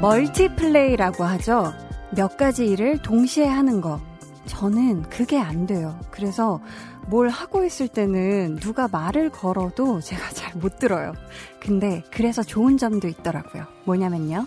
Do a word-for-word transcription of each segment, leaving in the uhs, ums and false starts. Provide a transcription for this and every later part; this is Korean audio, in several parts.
멀티플레이라고 하죠. 몇 가지 일을 동시에 하는 거. 저는 그게 안 돼요. 그래서 뭘 하고 있을 때는 누가 말을 걸어도 제가 잘 못 들어요. 근데 그래서 좋은 점도 있더라고요. 뭐냐면요.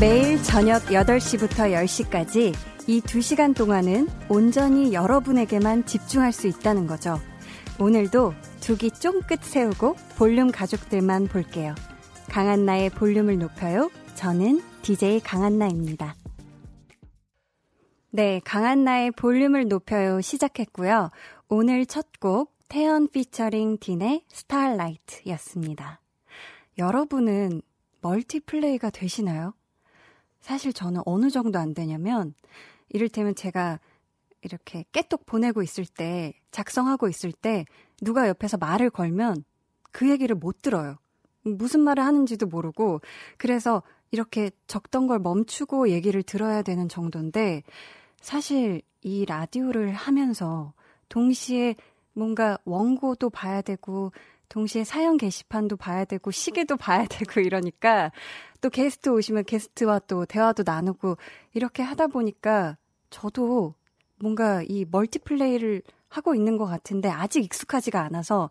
매일 저녁 여덟 시부터 열 시까지 이 두 시간 동안은 온전히 여러분에게만 집중할 수 있다는 거죠. 오늘도 두 귀 쫑긋 세우고 볼륨 가족들만 볼게요. 강한나의 볼륨을 높여요. 저는 디제이 강한나입니다. 네, 강한나의 볼륨을 높여요 시작했고요. 오늘 첫 곡 태연 피처링 딘의 스타일라이트였습니다. 여러분은 멀티플레이가 되시나요? 사실 저는 어느 정도 안 되냐면 이를테면 제가 이렇게 깨톡 보내고 있을 때 작성하고 있을 때 누가 옆에서 말을 걸면 그 얘기를 못 들어요. 무슨 말을 하는지도 모르고 그래서 이렇게 적던 걸 멈추고 얘기를 들어야 되는 정도인데 사실 이 라디오를 하면서 동시에 뭔가 원고도 봐야 되고 동시에 사연 게시판도 봐야 되고 시계도 봐야 되고 이러니까 또 게스트 오시면 게스트와 또 대화도 나누고 이렇게 하다 보니까 저도 뭔가 이 멀티플레이를 하고 있는 것 같은데 아직 익숙하지가 않아서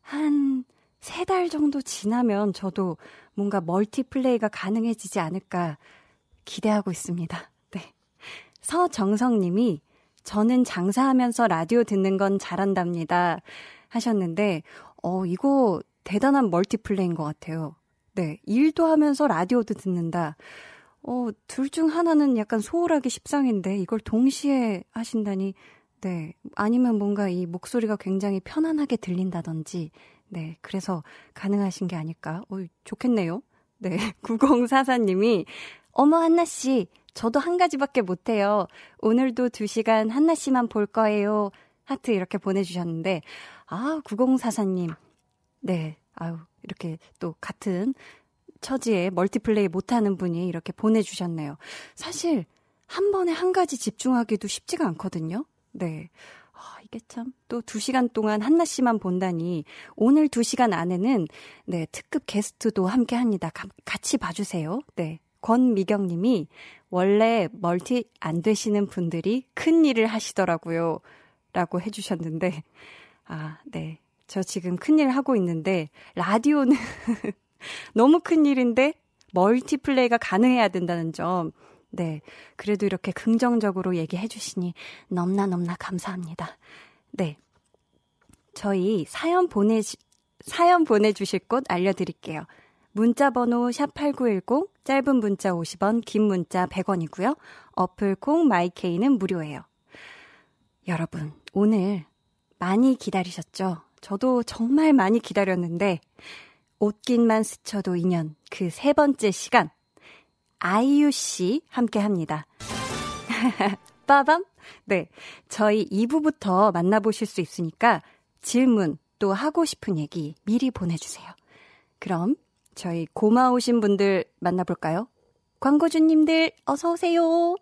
한 세 달 정도 지나면 저도 뭔가 멀티플레이가 가능해지지 않을까 기대하고 있습니다. 네. 서정성님이 저는 장사하면서 라디오 듣는 건 잘한답니다 하셨는데 어, 이거 대단한 멀티플레이인 것 같아요. 네, 일도 하면서 라디오도 듣는다. 어, 둘 중 하나는 약간 소홀하기 십상인데 이걸 동시에 하신다니. 네, 아니면 뭔가 이 목소리가 굉장히 편안하게 들린다든지. 네, 그래서 가능하신 게 아닐까. 어, 좋겠네요. 네, 구공사사님이 어머 한나씨, 저도 한 가지밖에 못해요. 오늘도 두 시간 한나씨만 볼 거예요. 하트 이렇게 보내주셨는데 아, 구공사사님. 네, 아유, 이렇게 또 같은 처지에 멀티플레이 못하는 분이 이렇게 보내주셨네요. 사실 한 번에 한 가지 집중하기도 쉽지가 않거든요. 네, 아, 이게 참 또 두 시간 동안 한나 씨만 본다니 오늘 두 시간 안에는 네, 특급 게스트도 함께합니다. 가, 같이 봐주세요. 네, 권미경님이 원래 멀티 안 되시는 분들이 큰 일을 하시더라고요. 라고 해주셨는데 아, 네. 저 지금 큰일 하고 있는데 라디오는 너무 큰일인데 멀티플레이가 가능해야 된다는 점. 네. 그래도 이렇게 긍정적으로 얘기해 주시니 넘나 넘나 감사합니다. 네. 저희 사연 보내 사연 보내 주실 곳 알려 드릴게요. 문자 번호 샵팔구일공 짧은 문자 오십 원, 긴 문자 백 원이고요. 어플 콩 마이케이는 무료예요. 여러분, 오늘 많이 기다리셨죠? 저도 정말 많이 기다렸는데 옷깃만 스쳐도 인연 그 세 번째 시간 아이유 씨 함께합니다. 빠밤! 네, 저희 이 부부터 만나보실 수 있으니까 질문 또 하고 싶은 얘기 미리 보내주세요. 그럼 저희 고마우신 분들 만나볼까요? 광고주님들 어서 오세요.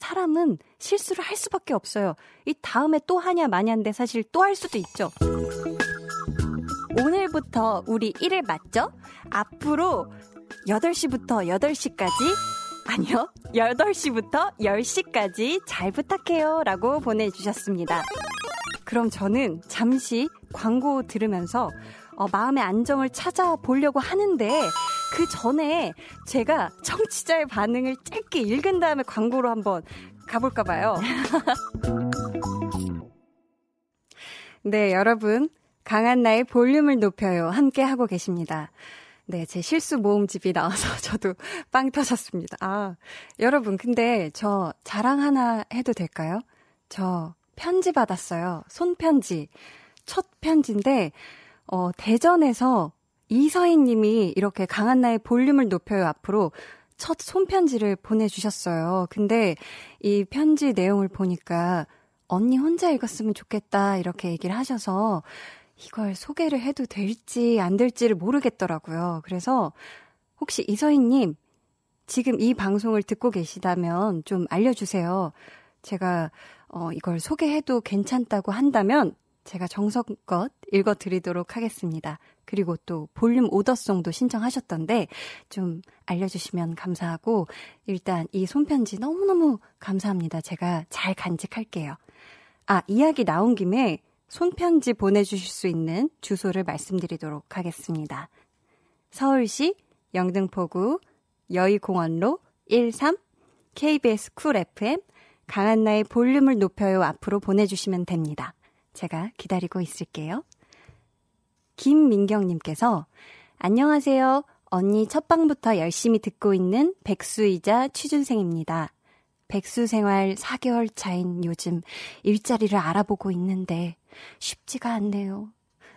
사람은 실수를 할 수밖에 없어요. 이 다음에 또 하냐 마냐인데 사실 또 할 수도 있죠. 오늘부터 우리 일 일 맞죠? 앞으로 여덟 시부터 여덟 시까지 아니요 여덟 시부터 열 시까지 잘 부탁해요 라고 보내주셨습니다. 그럼 저는 잠시 광고 들으면서 어, 마음의 안정을 찾아보려고 하는데 그 전에 제가 청취자의 반응을 짧게 읽은 다음에 광고로 한번 가볼까 봐요. 네, 여러분 강한나의 볼륨을 높여요 함께하고 계십니다. 네, 제 실수 모음집이 나와서 저도 빵 터졌습니다. 아, 여러분 근데 저 자랑 하나 해도 될까요? 저 편지 받았어요. 손편지. 첫 편지인데 어, 대전에서 이서인 님이 이렇게 강한나의 볼륨을 높여요 앞으로 첫 손편지를 보내주셨어요. 근데 이 편지 내용을 보니까 언니 혼자 읽었으면 좋겠다 이렇게 얘기를 하셔서 이걸 소개를 해도 될지 안 될지를 모르겠더라고요. 그래서 혹시 이서희님 지금 이 방송을 듣고 계시다면 좀 알려주세요. 제가 어, 이걸 소개해도 괜찮다고 한다면 제가 정성껏 읽어드리도록 하겠습니다. 그리고 또 볼륨 오더송도 신청하셨던데 좀 알려주시면 감사하고 일단 이 손편지 너무너무 감사합니다. 제가 잘 간직할게요. 아, 이야기 나온 김에 손편지 보내주실 수 있는 주소를 말씀드리도록 하겠습니다. 서울시 영등포구 여의공원로 일삼 케이비에스 쿨 에프엠 강한나의 볼륨을 높여요 앞으로 보내주시면 됩니다. 제가 기다리고 있을게요. 김민경님께서 안녕하세요. 언니 첫방부터 열심히 듣고 있는 백수이자 취준생입니다. 백수 생활 사 개월 차인 요즘 일자리를 알아보고 있는데 쉽지가 않네요.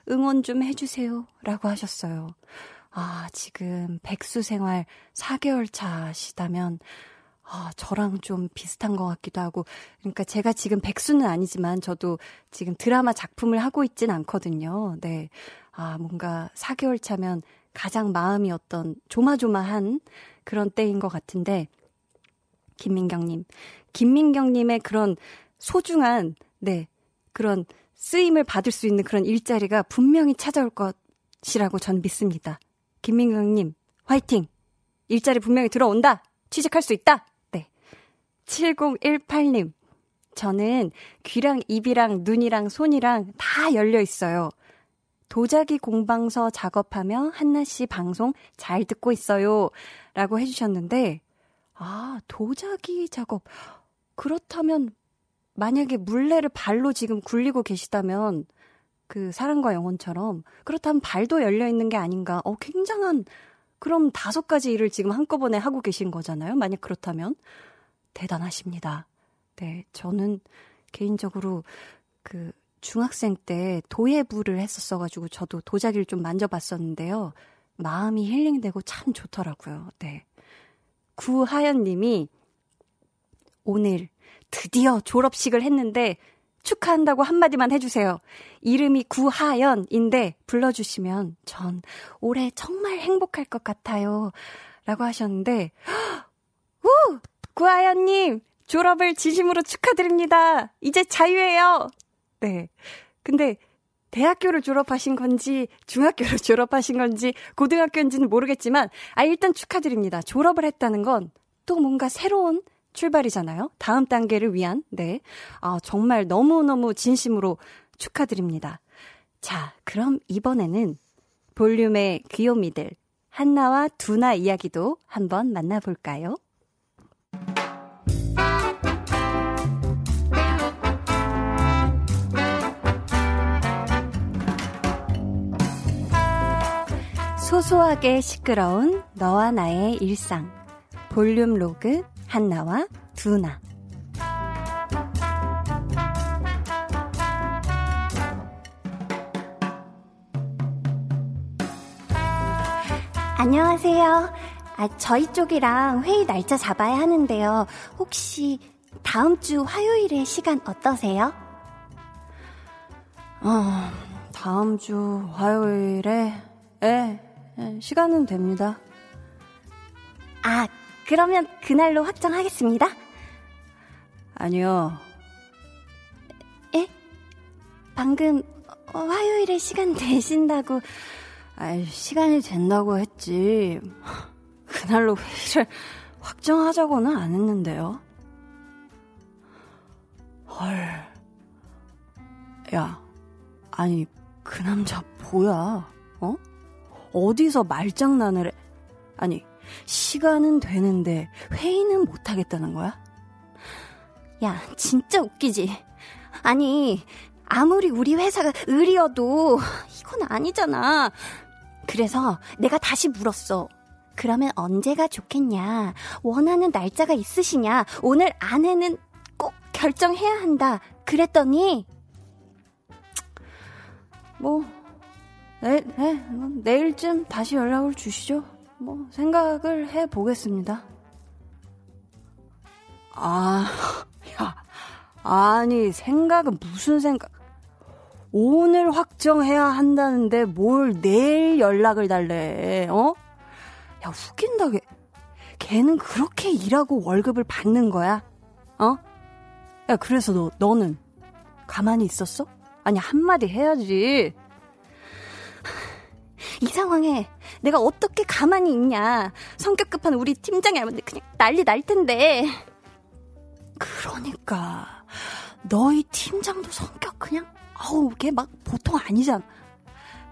응원 좀 해주세요. 라고 하셨어요. 아, 지금 백수 생활 사 개월 차시다면 아, 저랑 좀 비슷한 것 같기도 하고, 그러니까 제가 지금 백수는 아니지만 저도 지금 드라마 작품을 하고 있진 않거든요. 네, 아 뭔가 사 개월 차면 가장 마음이 어떤 조마조마한 그런 때인 것 같은데 김민경님, 김민경님의 그런 소중한 네 그런 쓰임을 받을 수 있는 그런 일자리가 분명히 찾아올 것이라고 전 믿습니다. 김민경님, 화이팅! 일자리 분명히 들어온다. 취직할 수 있다. 칠공일팔님, 저는 귀랑 입이랑 눈이랑 손이랑 다 열려 있어요. 도자기 공방서 작업하며 한나 씨 방송 잘 듣고 있어요. 라고 해주셨는데, 아, 도자기 작업. 그렇다면, 만약에 물레를 발로 지금 굴리고 계시다면, 그 사랑과 영혼처럼, 그렇다면 발도 열려 있는 게 아닌가. 어, 굉장한, 그럼 다섯 가지 일을 지금 한꺼번에 하고 계신 거잖아요. 만약 그렇다면. 대단하십니다. 네, 저는 개인적으로 그 중학생 때 도예부를 했었어가지고 저도 도자기를 좀 만져봤었는데요. 마음이 힐링되고 참 좋더라고요. 네. 구하연님이 오늘 드디어 졸업식을 했는데 축하한다고 한마디만 해주세요. 이름이 구하연인데 불러주시면 전 올해 정말 행복할 것 같아요. 라고 하셨는데 우! 구하연님, 졸업을 진심으로 축하드립니다. 이제 자유예요. 네. 근데 대학교를 졸업하신 건지 중학교를 졸업하신 건지 고등학교인지는 모르겠지만 아 일단 축하드립니다. 졸업을 했다는 건 또 뭔가 새로운 출발이잖아요. 다음 단계를 위한 네. 아 정말 너무너무 진심으로 축하드립니다. 자, 그럼 이번에는 볼륨의 귀요미들 한나와 두나 이야기도 한번 만나볼까요? 소소하게 시끄러운 너와 나의 일상 볼륨 로그 한나와 두나. 안녕하세요. 아, 저희 쪽이랑 회의 날짜 잡아야 하는데요. 혹시 다음 주 화요일에 시간 어떠세요? 어, 다음 주 화요일에 예. 시간은 됩니다. 아, 그러면 그날로 확정하겠습니다. 아니요. 예? 방금 화요일에 시간 되신다고. 아, 시간이 된다고 했지. 그날로 회의를 확정하자고는 안 했는데요. 헐. 야, 아니 그 남자 뭐야? 어? 어디서 말장난을 해? 아니, 시간은 되는데 회의는 못하겠다는 거야? 야, 진짜 웃기지? 아니, 아무리 우리 회사가 을이어도 이건 아니잖아. 그래서 내가 다시 물었어. 그러면 언제가 좋겠냐? 원하는 날짜가 있으시냐? 오늘 안에는 꼭 결정해야 한다. 그랬더니 뭐... 네, 네, 내일쯤 다시 연락을 주시죠. 뭐 생각을 해보겠습니다. 아, 야, 아니 생각은 무슨 생각? 오늘 확정해야 한다는데 뭘 내일 연락을 달래. 어? 야, 웃긴다 걔. 걔는 그렇게 일하고 월급을 받는 거야? 어? 야, 그래서 너, 너는 가만히 있었어? 아니, 한마디 해야지. 이 상황에 내가 어떻게 가만히 있냐. 성격 급한 우리 팀장이 알면 그냥 난리 날 텐데. 그러니까 너희 팀장도 성격 그냥 아우 걔 막 보통 아니잖아.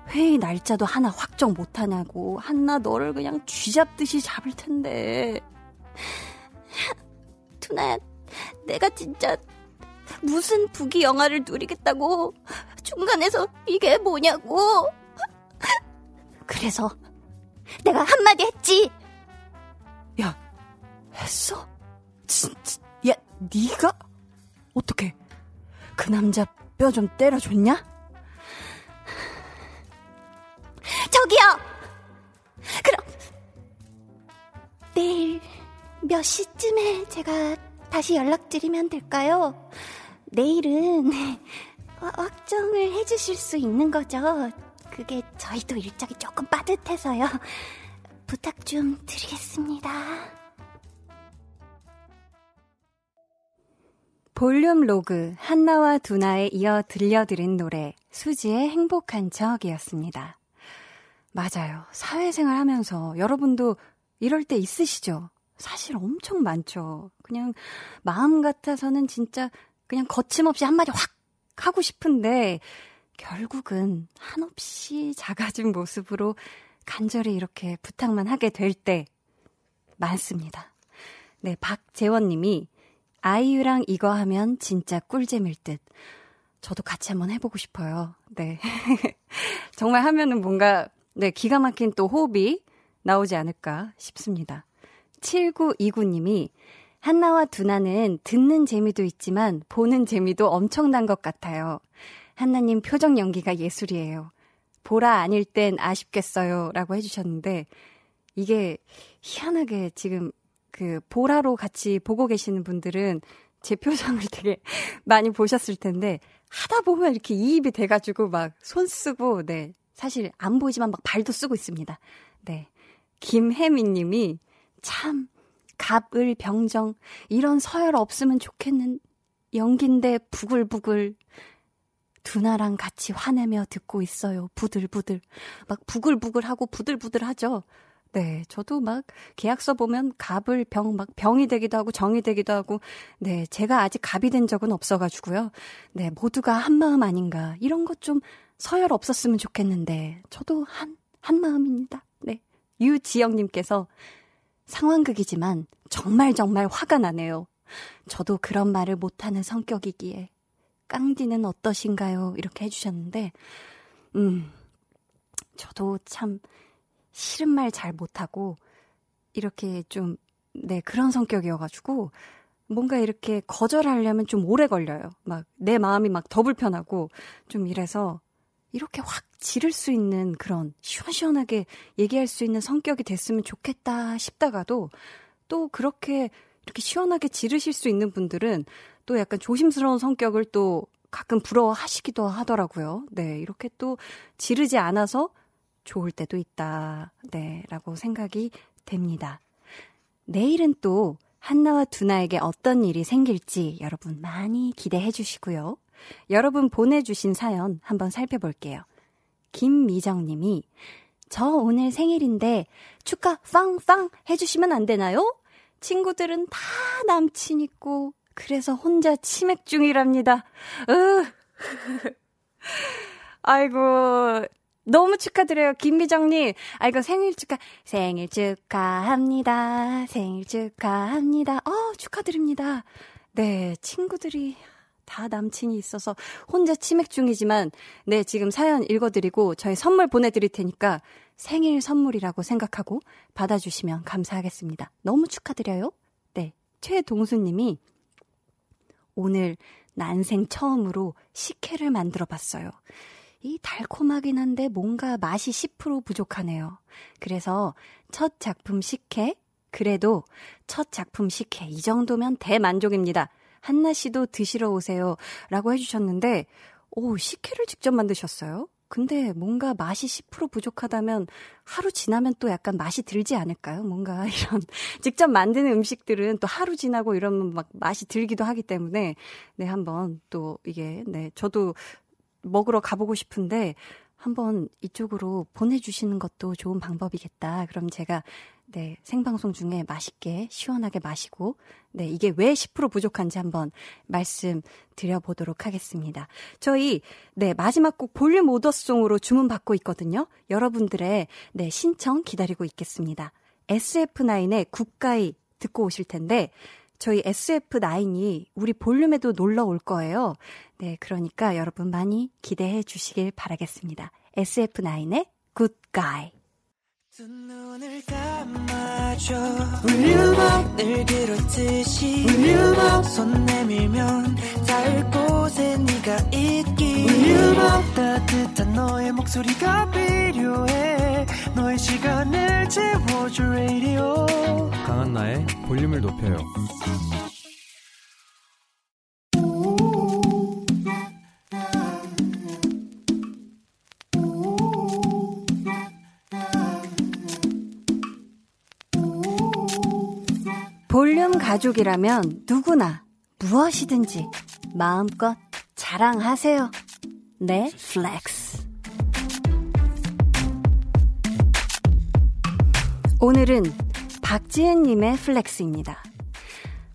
회의 날짜도 하나 확정 못하냐고. 한나 너를 그냥 쥐잡듯이 잡을 텐데. 두나야, 내가 진짜 무슨 부귀 영화를 누리겠다고 중간에서 이게 뭐냐고. 그래서 내가 한마디 했지. 야, 했어? 진짜? 야, 네가? 어떻게 그 남자 뼈 좀 때려줬냐? 저기요, 그럼 내일 몇 시쯤에 제가 다시 연락드리면 될까요? 내일은 확정을 해주실 수 있는 거죠? 그게 저희도 일정이 조금 빠듯해서요. 부탁 좀 드리겠습니다. 볼륨 로그, 한나와 두나에 이어 들려드린 노래, 수지의 행복한 척이었습니다. 맞아요. 사회생활 하면서 여러분도 이럴 때 있으시죠? 사실 엄청 많죠. 그냥 마음 같아서는 진짜 그냥 거침없이 한마디 확 하고 싶은데 결국은 한없이 작아진 모습으로 간절히 이렇게 부탁만 하게 될 때 많습니다. 네, 박재원 님이 아이유랑 이거 하면 진짜 꿀잼일 듯. 저도 같이 한번 해보고 싶어요. 네. 정말 하면은 뭔가, 네, 기가 막힌 또 호흡이 나오지 않을까 싶습니다. 칠구이구 님이 한나와 두나는 듣는 재미도 있지만 보는 재미도 엄청난 것 같아요. 한나님 표정 연기가 예술이에요. 보라 아닐 땐 아쉽겠어요. 라고 해주셨는데, 이게 희한하게 지금 그 보라로 같이 보고 계시는 분들은 제 표정을 되게 많이 보셨을 텐데, 하다 보면 이렇게 이입이 돼가지고 막 손 쓰고, 네, 사실 안 보이지만 막 발도 쓰고 있습니다. 네, 김혜미님이 참 갑을 병정 이런 서열 없으면 좋겠는 연기인데 부글부글 두나랑 같이 화내며 듣고 있어요. 부들부들 막 부글부글하고 부들부들하죠. 네, 저도 막 계약서 보면 갑을 병, 막 병이 되기도 하고 정이 되기도 하고, 네, 제가 아직 갑이 된 적은 없어가지고요. 네, 모두가 한마음 아닌가, 이런 것 좀 서열 없었으면 좋겠는데, 저도 한, 한마음입니다. 네, 유지영님께서 상황극이지만 정말 정말 화가 나네요. 저도 그런 말을 못하는 성격이기에 깡디는 어떠신가요? 이렇게 해주셨는데, 음, 저도 참 싫은 말 잘 못하고 이렇게 좀, 네, 그런 성격이어가지고 뭔가 이렇게 거절하려면 좀 오래 걸려요. 막 내 마음이 막 더 불편하고 좀 이래서 이렇게 확 지를 수 있는 그런 시원시원하게 얘기할 수 있는 성격이 됐으면 좋겠다 싶다가도 또 그렇게 이렇게 시원하게 지르실 수 있는 분들은 또 약간 조심스러운 성격을 또 가끔 부러워하시기도 하더라고요. 네, 이렇게 또 지르지 않아서 좋을 때도 있다, 네, 라고 생각이 됩니다. 내일은 또 한나와 두나에게 어떤 일이 생길지 여러분 많이 기대해 주시고요. 여러분 보내주신 사연 한번 살펴볼게요. 김미정 님이 저 오늘 생일인데 축하 빵빵 해주시면 안 되나요? 친구들은 다 남친 있고 그래서 혼자 치맥 중이랍니다. 으. 아이고, 너무 축하드려요, 김미정님. 아, 이거 생일 축하, 생일 축하합니다. 생일 축하합니다. 어, 축하드립니다. 네, 친구들이 다 남친이 있어서 혼자 치맥 중이지만, 네, 지금 사연 읽어드리고 저희 선물 보내드릴 테니까 생일 선물이라고 생각하고 받아주시면 감사하겠습니다. 너무 축하드려요. 네, 최동수님이 오늘 난생 처음으로 식혜를 만들어봤어요. 이 달콤하긴 한데 뭔가 맛이 십 퍼센트 부족하네요. 그래서 첫 작품 식혜, 그래도 첫 작품 식혜 이 정도면 대만족입니다. 한나 씨도 드시러 오세요. 라고 해주셨는데, 오, 식혜를 직접 만드셨어요? 근데 뭔가 맛이 십 퍼센트 부족하다면 하루 지나면 또 약간 맛이 들지 않을까요? 뭔가 이런 직접 만드는 음식들은 또 하루 지나고 이러면 막 맛이 들기도 하기 때문에 네, 한번 또 이게 네, 저도 먹으러 가보고 싶은데 한번 이쪽으로 보내주시는 것도 좋은 방법이겠다. 그럼 제가 네, 생방송 중에 맛있게 시원하게 마시고 네, 이게 왜 십 퍼센트 부족한지 한번 말씀드려보도록 하겠습니다. 저희 네, 마지막 곡 볼륨 오더송으로 주문받고 있거든요. 여러분들의 네, 신청 기다리고 있겠습니다. 에스에프나인의 굿가이 듣고 오실 텐데 저희 에스에프나인이 우리 볼륨에도 놀러 올 거예요. 네, 그러니까 여러분 많이 기대해 주시길 바라겠습니다. 에스에프나인의 굿가이. 두 눈을 감아줘 볼륨업 늘 그렇듯이 볼륨업 손 내밀면 닿을 곳에 네가 있기 볼륨업 따뜻한 너의 목소리가 필요해 너의 시간을 채워줄 라디오 강한나의 볼륨을 높여요. 볼륨 가족이라면 누구나 무엇이든지 마음껏 자랑하세요. 네, 플렉스. 오늘은 박지은님의 플렉스입니다.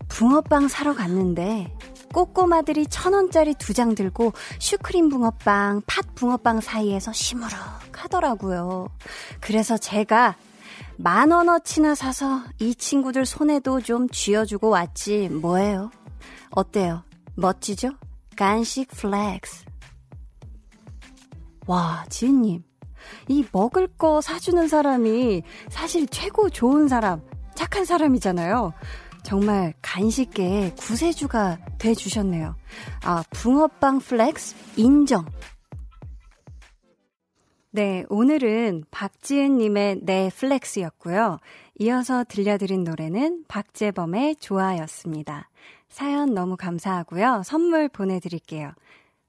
붕어빵 사러 갔는데 꼬꼬마들이 천 원짜리 두 장 들고 슈크림 붕어빵, 팥 붕어빵 사이에서 시무룩 하더라고요. 그래서 제가 만 원어치나 사서 이 친구들 손에도 좀 쥐어주고 왔지 뭐예요. 어때요? 멋지죠? 간식 플렉스. 와, 지은님, 이 먹을 거 사주는 사람이 사실 최고 좋은 사람, 착한 사람이잖아요. 정말 간식계의 구세주가 돼주셨네요. 아, 붕어빵 플렉스 인정. 네, 오늘은 박지은님의 내 플렉스였고요. 이어서 들려드린 노래는 박재범의 좋아였습니다. 사연 너무 감사하고요. 선물 보내드릴게요.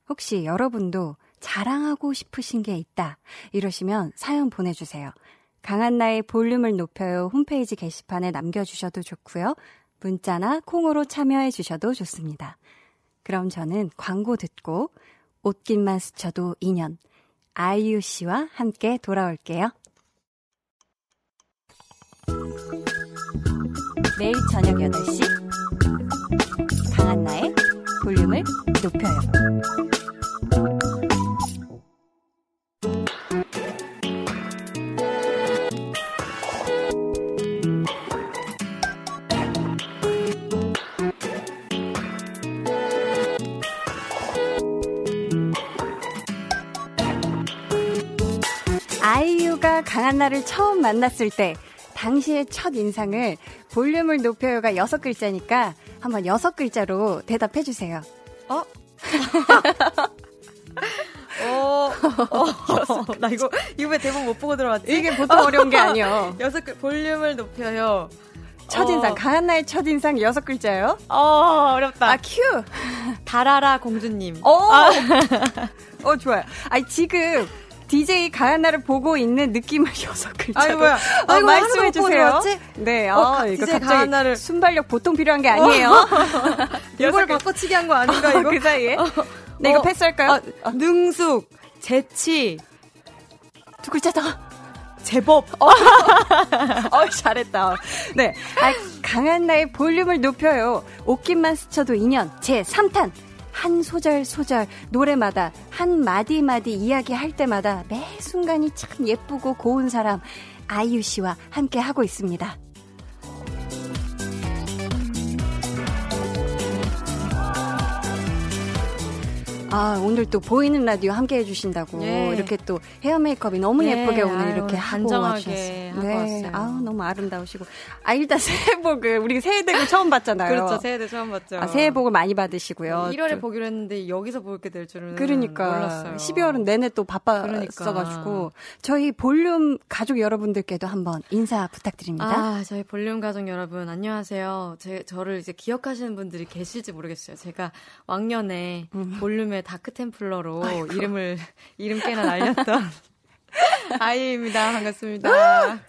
혹시 여러분도 자랑하고 싶으신 게 있다 이러시면 사연 보내주세요. 강한나의 볼륨을 높여요 홈페이지 게시판에 남겨주셔도 좋고요. 문자나 콩으로 참여해 주셔도 좋습니다. 그럼 저는 광고 듣고 옷깃만 스쳐도 이 년 아이유 씨와 함께 돌아올게요. 매일 저녁 여덟 시 강한나의 볼륨을 높여요. 아이유가 강한나를 처음 만났을 때 당시의 첫 인상을 볼륨을 높여요가 여섯 글자니까 한번 여섯 글자로 대답해 주세요. 어? 어, 어, 어, 나 이거 이거 왜 대본 못 보고 들어왔지? 이게 보통 어려운 게 아니에요. 여섯 글 볼륨을 높여요. 첫 인상, 어. 강한나의 첫 인상 여섯 글자예요? 어, 어렵다. 아, 큐. 달아라 공주님. 어, 아. 어 좋아요. 아니 지금. 디제이 강한나를 보고 있는 느낌을 여섯 글자로. 아니 뭐야? 아, 아, 말씀해 주세요. 네, 어, 아, 디제이 갑자기 강한나를 순발력 보통 필요한 게 아니에요. 이걸 바꿔치기 한 거 아닌가 이거? 그 사이에? 어, 네, 어, 이거 패스할까요? 어, 능숙, 재치, 두 글자 더. 제법. 어, 어, 잘했다. 네, 아, 강한나의 볼륨을 높여요. 옷깃만 스쳐도 이 년 제삼 탄. 한 소절 소절 노래마다 한 마디 마디 이야기할 때마다 매 순간이 참 예쁘고 고운 사람 아이유 씨와 함께 하고 있습니다. 아, 오늘 또 보이는 라디오 함께 해주신다고 예. 이렇게 또 헤어 메이크업이 너무 예. 예쁘게 오늘 아유, 이렇게 하고 와주셨어요. 네. 아우, 너무 아름다우시고. 아, 일단 새해 복을, 우리 새해 대고 처음 봤잖아요. 그렇죠. 새해 대 처음 봤죠. 아, 새해 복을 많이 받으시고요. 일월에 좀. 보기로 했는데 여기서 보게 될 줄은 그러니까, 몰랐어요. 십이월은 내내 또 바빴어가지고. 그러니까. 저희 볼륨 가족 여러분들께도 한번 인사 부탁드립니다. 아, 저희 볼륨 가족 여러분, 안녕하세요. 제, 저를 이제 기억하시는 분들이 계실지 모르겠어요. 제가 왕년에 음. 볼륨에 옛날 다크템플러로 아이고. 이름을, 이름 꽤나 날렸던 아이유입니다. 반갑습니다.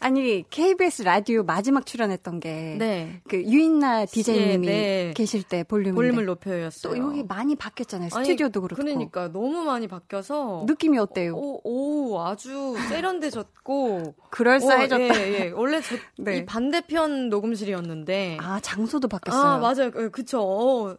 아니, 케이비에스 라디오 마지막 출연했던 게, 네. 그, 유인나 디제이님이 예, 네. 계실 때 볼륨을. 볼륨을 높여였어요. 또 여기 많이 바뀌었잖아요. 아니, 스튜디오도 그렇고. 그러니까, 너무 많이 바뀌어서. 느낌이 어때요? 오, 오 아주 세련돼졌고. 그럴싸해졌다. 오, 예, 예. 원래 저, 네. 이 반대편 녹음실이었는데. 아, 장소도 바뀌었어요. 아, 맞아요. 그쵸. 어.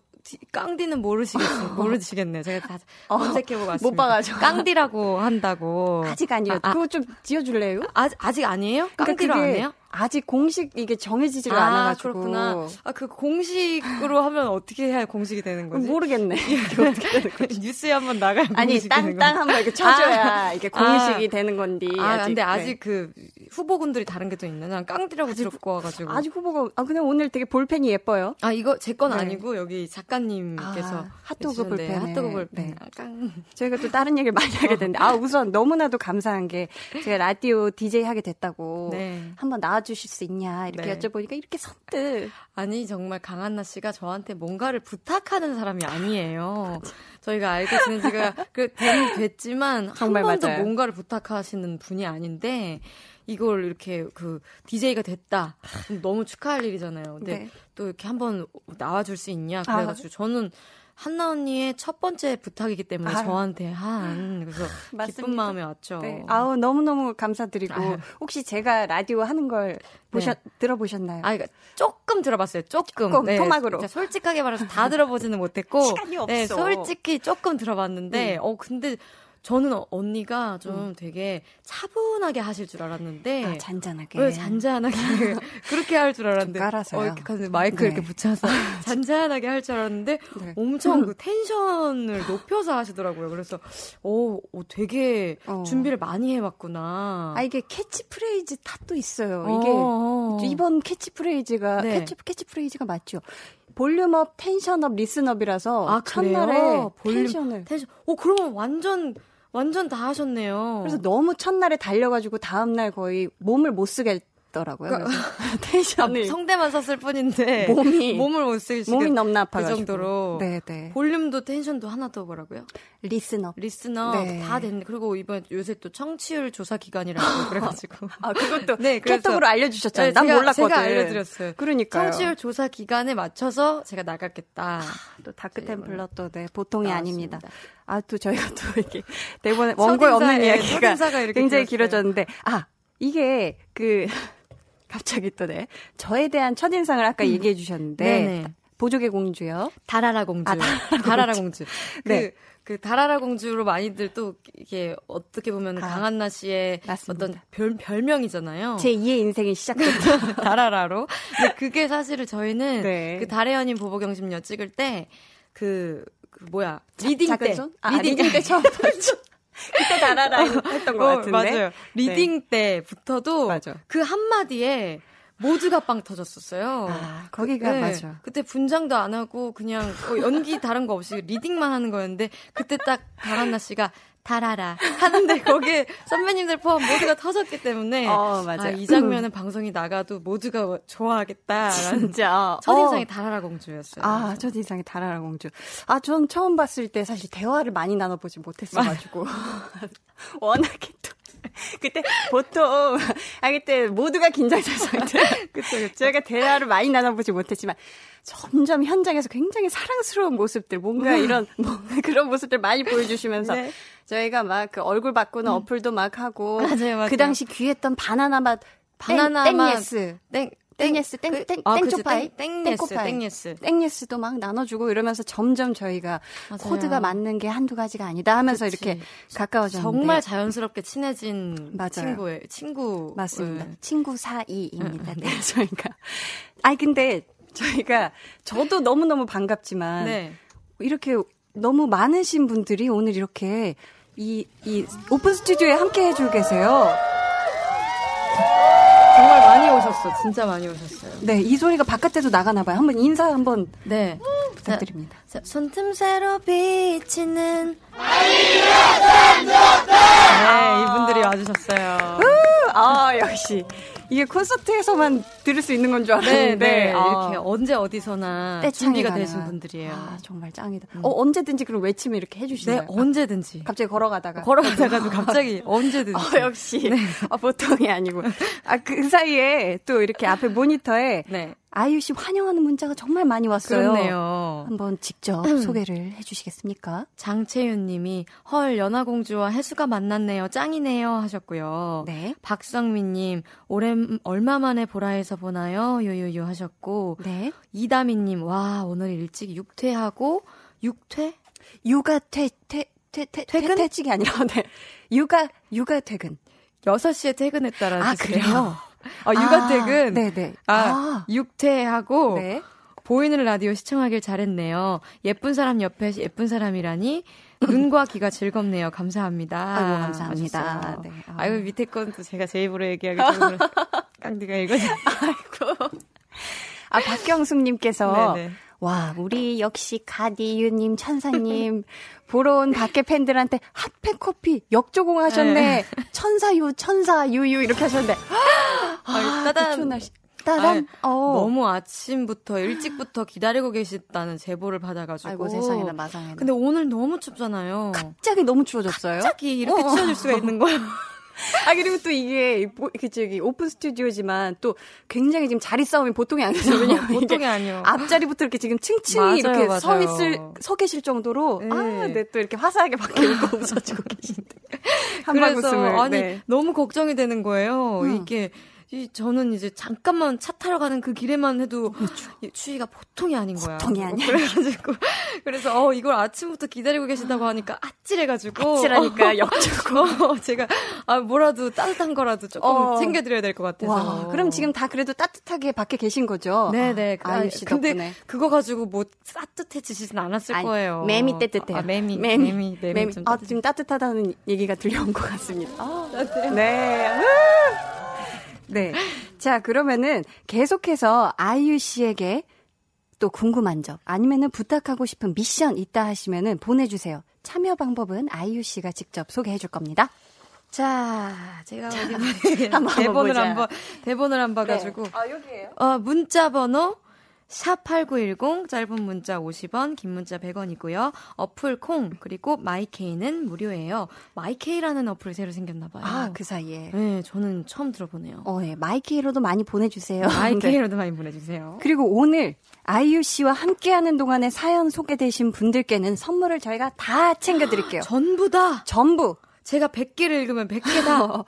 깡디는 모르시겠어요. 모르시겠네요. 제가 다 검색해보고 왔습니다. 못 봐가지고. 깡디라고 한다고. 아직 아니요. 아, 아. 그거 좀 지어줄래요? 아, 아직 아니에요? 깡디로 안 해요? 아직 공식 이게 정해지지가 아, 않아가지고. 그렇구나. 아, 그 공식으로 하면 어떻게 해야 공식이 되는 거지? 모르겠네. 이게 어떻게 되는 거지? 뉴스에 한번 나가야 아니, 땅땅 한번 이렇게 쳐줘야 아, 이게 공식이 아, 되는 건디. 아, 아직. 근데 아직 네. 그 후보군들이 다른 게 또 있나? 난 깡디라고 들었고 와가지고. 아직 후보가, 아, 그냥 오늘 되게 볼펜이 예뻐요. 아, 이거 제 건 네. 아니고 여기 작가님께서. 아, 핫도그 볼펜. 핫도그 볼펜. 네. 아, 깡. 저희가 또 다른 얘기를 많이 하게 됐는데. 아, 우선 너무나도 감사한 게 제가 라디오 디제이 하게 됐다고. 네. 한번 나와 주실 수 있냐 이렇게 네. 여쭤보니까 이렇게 선뜻 아니 정말 강한나 씨가 저한테 뭔가를 부탁하는 사람이 아니에요. 저희가 알고 지낸 지가 그 됐지만 한 번도 맞아요. 뭔가를 부탁하시는 분이 아닌데 이걸 이렇게 그 디제이가 됐다 너무 축하할 일이잖아요. 근데 네. 또 이렇게 한번 나와줄 수 있냐 그래가지고 아. 저는 한나 언니의 첫 번째 부탁이기 때문에 아유. 저한테 한 그래서 기쁜 마음에 왔죠. 네. 아우 너무너무 감사드리고 아유. 혹시 제가 라디오 하는 걸 보셨 네. 들어보셨나요? 아, 그러니까 조금 들어봤어요. 조금, 조금 네. 토막으로. 솔직하게 말해서 다 들어보지는 못했고 시간이 없어. 네, 솔직히 조금 들어봤는데 음. 어 근데 저는 언니가 좀 음. 되게 차분하게 하실 줄 알았는데 아, 잔잔하게 왜 잔잔하게 그렇게 할 줄 알았는데 깔아서요. 어, 이렇게 마이크 네. 이렇게 붙여서 잔잔하게 할 줄 알았는데 네. 엄청 그 텐션을 높여서 하시더라고요. 그래서 오, 오 되게 어. 준비를 많이 해왔구나. 아 이게 캐치프레이즈 다 또 있어요. 이게 어. 이번 캐치프레이즈가 네. 캐치 캐치프레이즈가 맞죠? 볼륨업, 텐션업, 리슨업이라서 아, 첫날에 볼륨, 텐션을. 텐션. 오, 그러면 완전 완전 다 하셨네요. 그래서 너무 첫날에 달려가지고 다음날 거의 몸을 못 쓰겠더라고요. 그러니까, 텐션이 성대만 썼을 뿐인데 몸이 몸을 못 쓰시고 몸이 넘나 아파가지고. 그 정도로. 네네. 볼륨도 텐션도 하나 더 뭐라고요? 리슨업, 리슨업 네. 다 됐네. 그리고 이번 요새 또 청취율 조사 기간이라고 그래가지고 아 그것도 네, 카톡으로 알려주셨잖아요. 네, 난 제가, 몰랐거든. 제가 알려드렸어요. 그러니까요. 청취율 조사 기간에 맞춰서 제가 나갔겠다. 아, 또 다크템플러 또 네, 보통이 나왔습니다. 아닙니다. 아 또 저희가 또 이렇게 대본에 원고에 없는 이야기가 이렇게 굉장히 들었어요. 길어졌는데 아 이게 그 갑자기 또 네 저에 대한 첫인상을 아까 음. 얘기해 주셨는데 네네. 보조개 공주요. 달아라 공주. 아, 달아라, 달아라 공주. 공주. 네. 그, 그 달아라 공주로 많이들 또 이게 어떻게 보면 아, 강한나 씨의 맞습니다. 어떤 별, 별명이잖아요. 제이의 인생이 시작됐다. 달아라로. 근데 그게 사실은 저희는 네. 그 달의 연인 보보경심녀 찍을 때 그 그 뭐야 리딩 자, 때 아, 리딩, 리딩 때 처음 봤죠. 그때 달아라 했던 것 같은데. 어, 맞아요. 리딩 네. 때부터도 맞아. 그 한마디에 모두가 빵 터졌었어요. 아, 거기가 네, 맞아. 그때 분장도 안 하고 그냥 연기 다른 거 없이 리딩만 하는 거였는데 그때 딱 강한나 씨가 달아라 하는데 거기에 선배님들 포함 모두가 터졌기 때문에 어, 맞아요. 아, 이 장면은 방송이 나가도 모두가 좋아하겠다. 진짜. 첫인상이 어. 달아라 공주였어요. 아, 첫인상이 달아라 공주. 아, 전 처음 봤을 때 사실 대화를 많이 나눠보지 못했어가지고. 워낙에 또. 그때 보통 아 그때 모두가 긴장된 상태. 그렇죠, 그렇죠. 저희가 대화를 많이 나눠보지 못했지만 점점 현장에서 굉장히 사랑스러운 모습들, 뭔가 이런 뭔가 그런 모습들 많이 보여주시면서 네. 저희가 막 그 얼굴 바꾸는 음. 어플도 막 하고 맞아요, 맞아요. 그 당시 귀했던 바나나 맛, 바나나 땡, 맛, 땡예스, 땡. 땡예스, 땡, 땡, 땡초파이, 땡예스, 땡예스, 땡예스도 막 나눠주고 이러면서 점점 저희가 맞아요. 코드가 맞는 게 한두 가지가 아니다 하면서 그치. 이렇게 가까워졌는데 정말 자연스럽게 친해진 맞아요. 친구의 친구 맞습니다. 음. 친구 사이입니다. 네, 저희가 아니 근데 저희가 저도 너무 너무 반갑지만 네. 이렇게 너무 많으신 분들이 오늘 이렇게 이 이 오픈 스튜디오에 함께 해주고 계세요. 정말 많이 오셨어. 진짜 많이 오셨어요. 네, 이 소리가 바깥에도 나가나 봐요. 한번 인사 한번 네. 부탁드립니다. 자, 손틈새로 비치는 아이유 선조들. 네, 이분들이 와주셨어요. 아, 역시 그렇지. 이게 콘서트에서만 들을 수 있는 건 줄 알았는데 네, 네. 아. 이렇게 언제 어디서나 준비가 가능한. 되신 분들이에요. 아, 정말 짱이다. 음. 어, 언제든지 그럼 외침을 이렇게 해주시나요? 네, 언제든지. 갑자기 걸어가다가. 걸어가다가도 갑자기 언제든지. 어, 역시. 네. 아, 보통이 아니고. 아, 그 사이에 또 이렇게 앞에 모니터에 네. 아이유 씨 환영하는 문자가 정말 많이 왔어요. 그렇네요. 한번 직접 소개를 해주시겠습니까? 장채윤 님이 헐 연화공주와 해수가 만났네요. 짱이네요 하셨고요. 네. 박성민 님 오랜 얼마만에 보라에서 보나요? 요요요 하셨고 네. 이다미 님 와 오늘 일찍 육퇴하고 육퇴? 육아 퇴, 퇴, 퇴, 퇴, 퇴근? 퇴직이 아니라 네. 육아, 육아 퇴근. 여섯 시에 퇴근했다라는 아, 뜻이래요. 그래요? 아, 육아택은, 아, 네네. 아, 육퇴하고, 네. 보이는 라디오 시청하길 잘했네요. 예쁜 사람 옆에 예쁜 사람이라니, 눈과 귀가 즐겁네요. 감사합니다. 아이고, 감사합니다. 네. 아. 아이고, 밑에 건 또 제가 제 입으로 얘기하기 좀 그렇고, 깡디가 읽어주세요. 아이고. 아, 박경숙님께서, 네네. 와, 우리 역시 가디유님, 천사님, 보러 온 밖에 팬들한테 핫팩 커피 역조공 하셨네. 네. 천사유, 천사유유 이렇게 하셨는데. 아, 따단. 아, 따단. 아, 너무 아침부터 일찍부터 기다리고 계셨다는 제보를 받아가지고. 아이고, 세상에나 마상에나. 근데 오늘 너무 춥잖아요. 갑자기 너무 추워졌어요? 갑자기 이렇게 어. 추워질 수가 있는 거예요. 아, 그리고 또 이게, 저기, 오픈 스튜디오지만 또 굉장히 지금 자리 싸움이 보통이 아니거든요. 보통이 아니요. 앞자리부터 이렇게 지금 층층이 맞아요, 이렇게 맞아요. 서 있을, 서 계실 정도로, 네. 아, 네, 또 이렇게 화사하게 밖에 웃고 웃어주고 계신데. 한방 웃음을. 아니, 네. 너무 걱정이 되는 거예요. 음. 이게. 저는 이제 잠깐만 차 타러 가는 그 길에만 해도 그렇죠. 추위가 보통이 아닌 거야. 보통이 아니야. 그래가지고 그래서 어 이걸 아침부터 기다리고 계신다고 하니까 아찔해가지고 아찔하니까 역주고 제가 아 뭐라도 따뜻한 거라도 조금 어. 챙겨드려야 될 것 같아서. 와, 그럼 지금 다 그래도 따뜻하게 밖에 계신 거죠? 네네. 아, 아유 씨 덕분에. 근데 그거 가지고 뭐 따뜻해지진 않았을 아니, 거예요. 매미 따뜻해요. 아, 매미 매미 매미. 매미, 매미. 좀 아 지금 따뜻하다는 얘기가 들려온 것 같습니다. 아 따뜻해. 네. 네. 자, 그러면은 계속해서 아이유 씨에게 또 궁금한 점, 아니면은 부탁하고 싶은 미션 있다 하시면은 보내주세요. 참여 방법은 아이유 씨가 직접 소개해 줄 겁니다. 자, 제가 어디 한번 대본을 한번, 대본을 한번 봐가지고. 네. 아, 여기에요? 어, 문자번호. 샵 팔구일공 짧은 문자 오십 원 긴 문자 백 원이고요. 어플 콩 그리고 마이케이는 무료예요. 마이케이라는 어플이 새로 생겼나 봐요. 아, 그 사이에. 네, 저는 처음 들어보네요. 어, 네. 마이케이로도 많이 보내주세요. 마이케이로도 네. 많이 보내주세요. 그리고 오늘 아이유 씨와 함께하는 동안에 사연 소개되신 분들께는 선물을 저희가 다 챙겨드릴게요. 전부 다? 전부. 제가 백 개를 읽으면 백 개 다.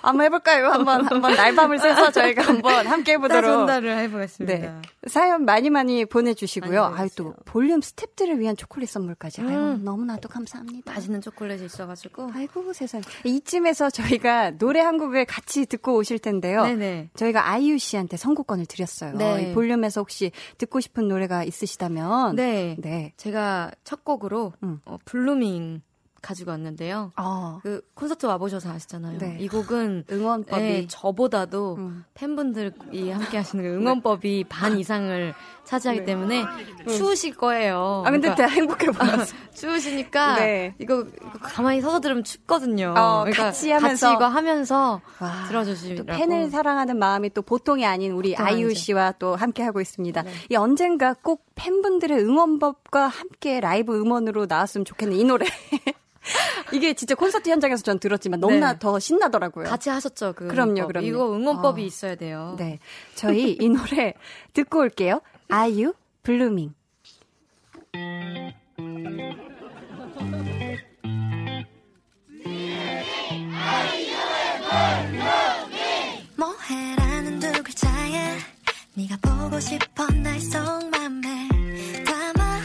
한번 해볼까요? 한번, 한번 날밤을 새서 저희가 한번 함께 해보도록. 전달을 해보겠습니다. 네. 사연 많이 많이 보내주시고요. 아유, 또 볼륨 스탭들을 위한 초콜릿 선물까지. 음. 아유, 너무나도 감사합니다. 맛있는 초콜릿이 있어가지고. 아이고, 세상에. 이쯤에서 저희가 노래 한 곡을 같이 듣고 오실 텐데요. 네네. 저희가 아이유 씨한테 선곡권을 드렸어요. 네. 이 볼륨에서 혹시 듣고 싶은 노래가 있으시다면. 네. 네. 제가 첫 곡으로, 음. 어, 블루밍. 가지고 왔는데요. 어. 그 콘서트 와보셔서 아시잖아요. 네. 이 곡은 응원법이 네, 저보다도 음. 팬분들이 함께하시는 응원법이 네. 반 이상을 차지하기 네. 때문에 음. 추우실 거예요. 아 근데 그러니까, 행복해 보였어. 추우시니까 네. 이거, 이거 가만히 서서 들으면 춥거든요. 어, 그러니까 같이 하면서 같이 이거 하면서 들어주시라고. 팬을 사랑하는 마음이 또 보통이 아닌 우리 아이유 씨와 또 함께 하고 있습니다. 네. 이 언젠가 꼭 팬분들의 응원법과 함께 라이브 음원으로 나왔으면 좋겠는 이 노래. 이게 진짜 콘서트 현장에서 전 들었지만 너무나 네. 더 신나더라고요. 같이 하셨죠? 그 그럼요, 응원법. 그럼요. 이거 응원법이 어. 있어야 돼요. 네, 저희 이 노래 듣고 올게요. 아이유, 블루밍. 뭐해라는 두 글자에 네가 보고 싶어 날 속맘에 담아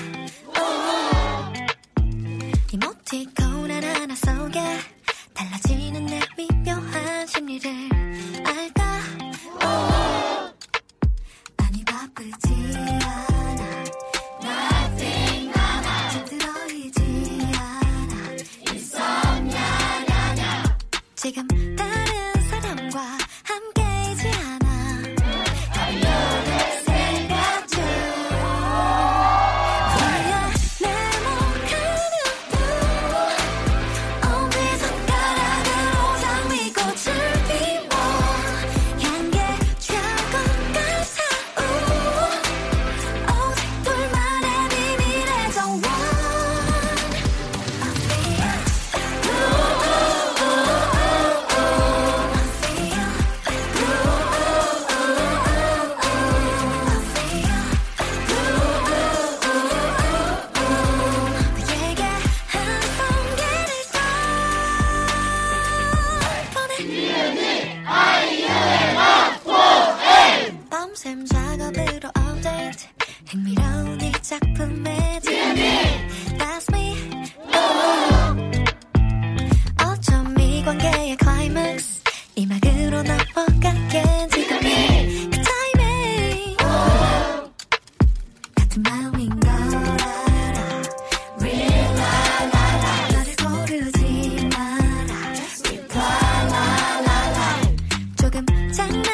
이모티콘 하나하나 속에 달라지는 내 미묘한 심리를 알까 오. 아니 바쁘지 않아 Nothing 많아 잘 들어이지 않아 있었냐 냐냐 지금 다른 사람과 함께이지 않아 달려들 생각 중 과연 내목하는 또 어디 손가락으로 장미꽃을 피워 쌤 작업으로 업데이트 흥미로운 이 작품에 지금 That's me oh. 어쩜 이 관계의 climax 이 막으로 넘어갈게 지금이 그 타이밍 oh. 같은 마음인 걸 알아 Real la la la 나를 고르지 마라 Just la la la la 조금 장난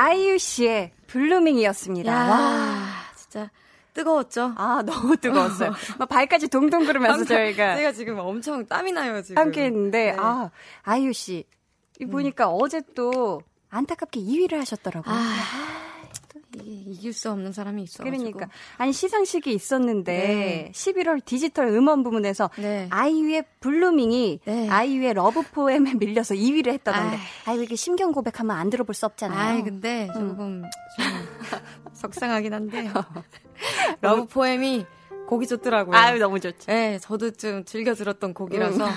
아이유씨의 블루밍이었습니다. 와, 진짜 뜨거웠죠? 아, 너무 뜨거웠어요. 막 발까지 동동 구르면서 저희가. 제가 지금 엄청 땀이 나요, 지금. 함께 했는데, 네. 아, 아이유씨. 음. 보니까 어제 또 안타깝게 이 위를 하셨더라고요. 아, 또 이게 이길 수 없는 사람이 있어가지고. 그러니까. 아니, 시상식이 있었는데, 네. 십일월 디지털 음원 부문에서 네. 아이유의 블루밍이 네. 아이유의 러브 포엠에 밀려서 이 위를 했다던데. 아이. 아이유 이렇게 심경 고백하면 안 들어볼 수 없잖아요. 아, 근데 조금 음. 좀 속상하긴 한데 러브 포엠이 곡이 좋더라고요. 아유 너무 좋죠. 네, 저도 좀 즐겨 들었던 곡이라서 음.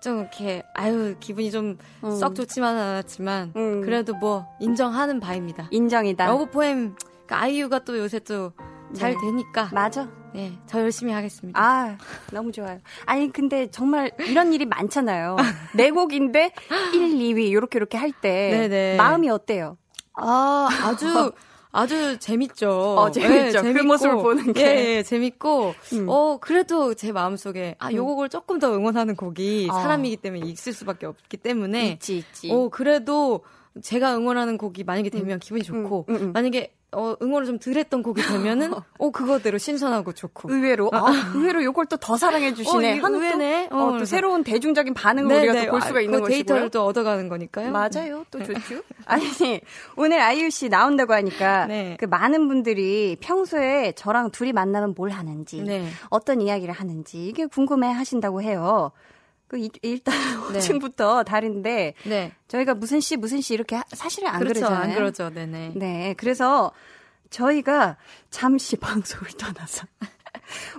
좀 이렇게 아유 기분이 좀 썩 음. 좋지만 않았지만 음. 그래도 뭐 인정하는 바입니다. 인정이다. 러브 포엠 그러니까 아이유가 또 요새 또 잘 네. 되니까. 맞아. 네, 저 열심히 하겠습니다. 아, 너무 좋아요. 아니, 근데 정말 이런 일이 많잖아요. 내 곡인데 일, 이 위 요렇게 요렇게 할 때 네네. 마음이 어때요? 아, 아주 아주 재밌죠. 어, 재밌죠. 네, 그 모습을 보는 게 예, 예, 재밌고 음. 어, 그래도 제 마음속에 아, 요 곡을 조금 더 응원하는 곡이 아. 사람이기 때문에 있을 수밖에 없기 때문에 있지, 있지. 어, 그래도 제가 응원하는 곡이 만약에 되면 음. 기분이 좋고 음, 음, 음. 만약에 어, 응원을 좀 덜 했던 곡이 되면은, 어, 그거대로 신선하고 좋고. 의외로, 아, 의외로 요걸 또 더 사랑해주시네. 어, 의외네. 또, 어, 또 새로운 대중적인 반응을 네네. 우리가 또 볼 수가 아, 있는 거죠. 데이터를 또 얻어가는 거니까요. 맞아요. 또 좋죠. 아니, 오늘 아이유 씨 나온다고 하니까, 네. 그 많은 분들이 평소에 저랑 둘이 만나면 뭘 하는지, 네. 어떤 이야기를 하는지, 이게 궁금해 하신다고 해요. 그 이, 일단 호칭부터 네. 다른데 네. 저희가 무슨 씨 무슨 씨 이렇게 하, 사실은 안 그렇죠, 그러잖아요. 안 그러죠. 네네. 네, 그래서 저희가 잠시 방송을 떠나서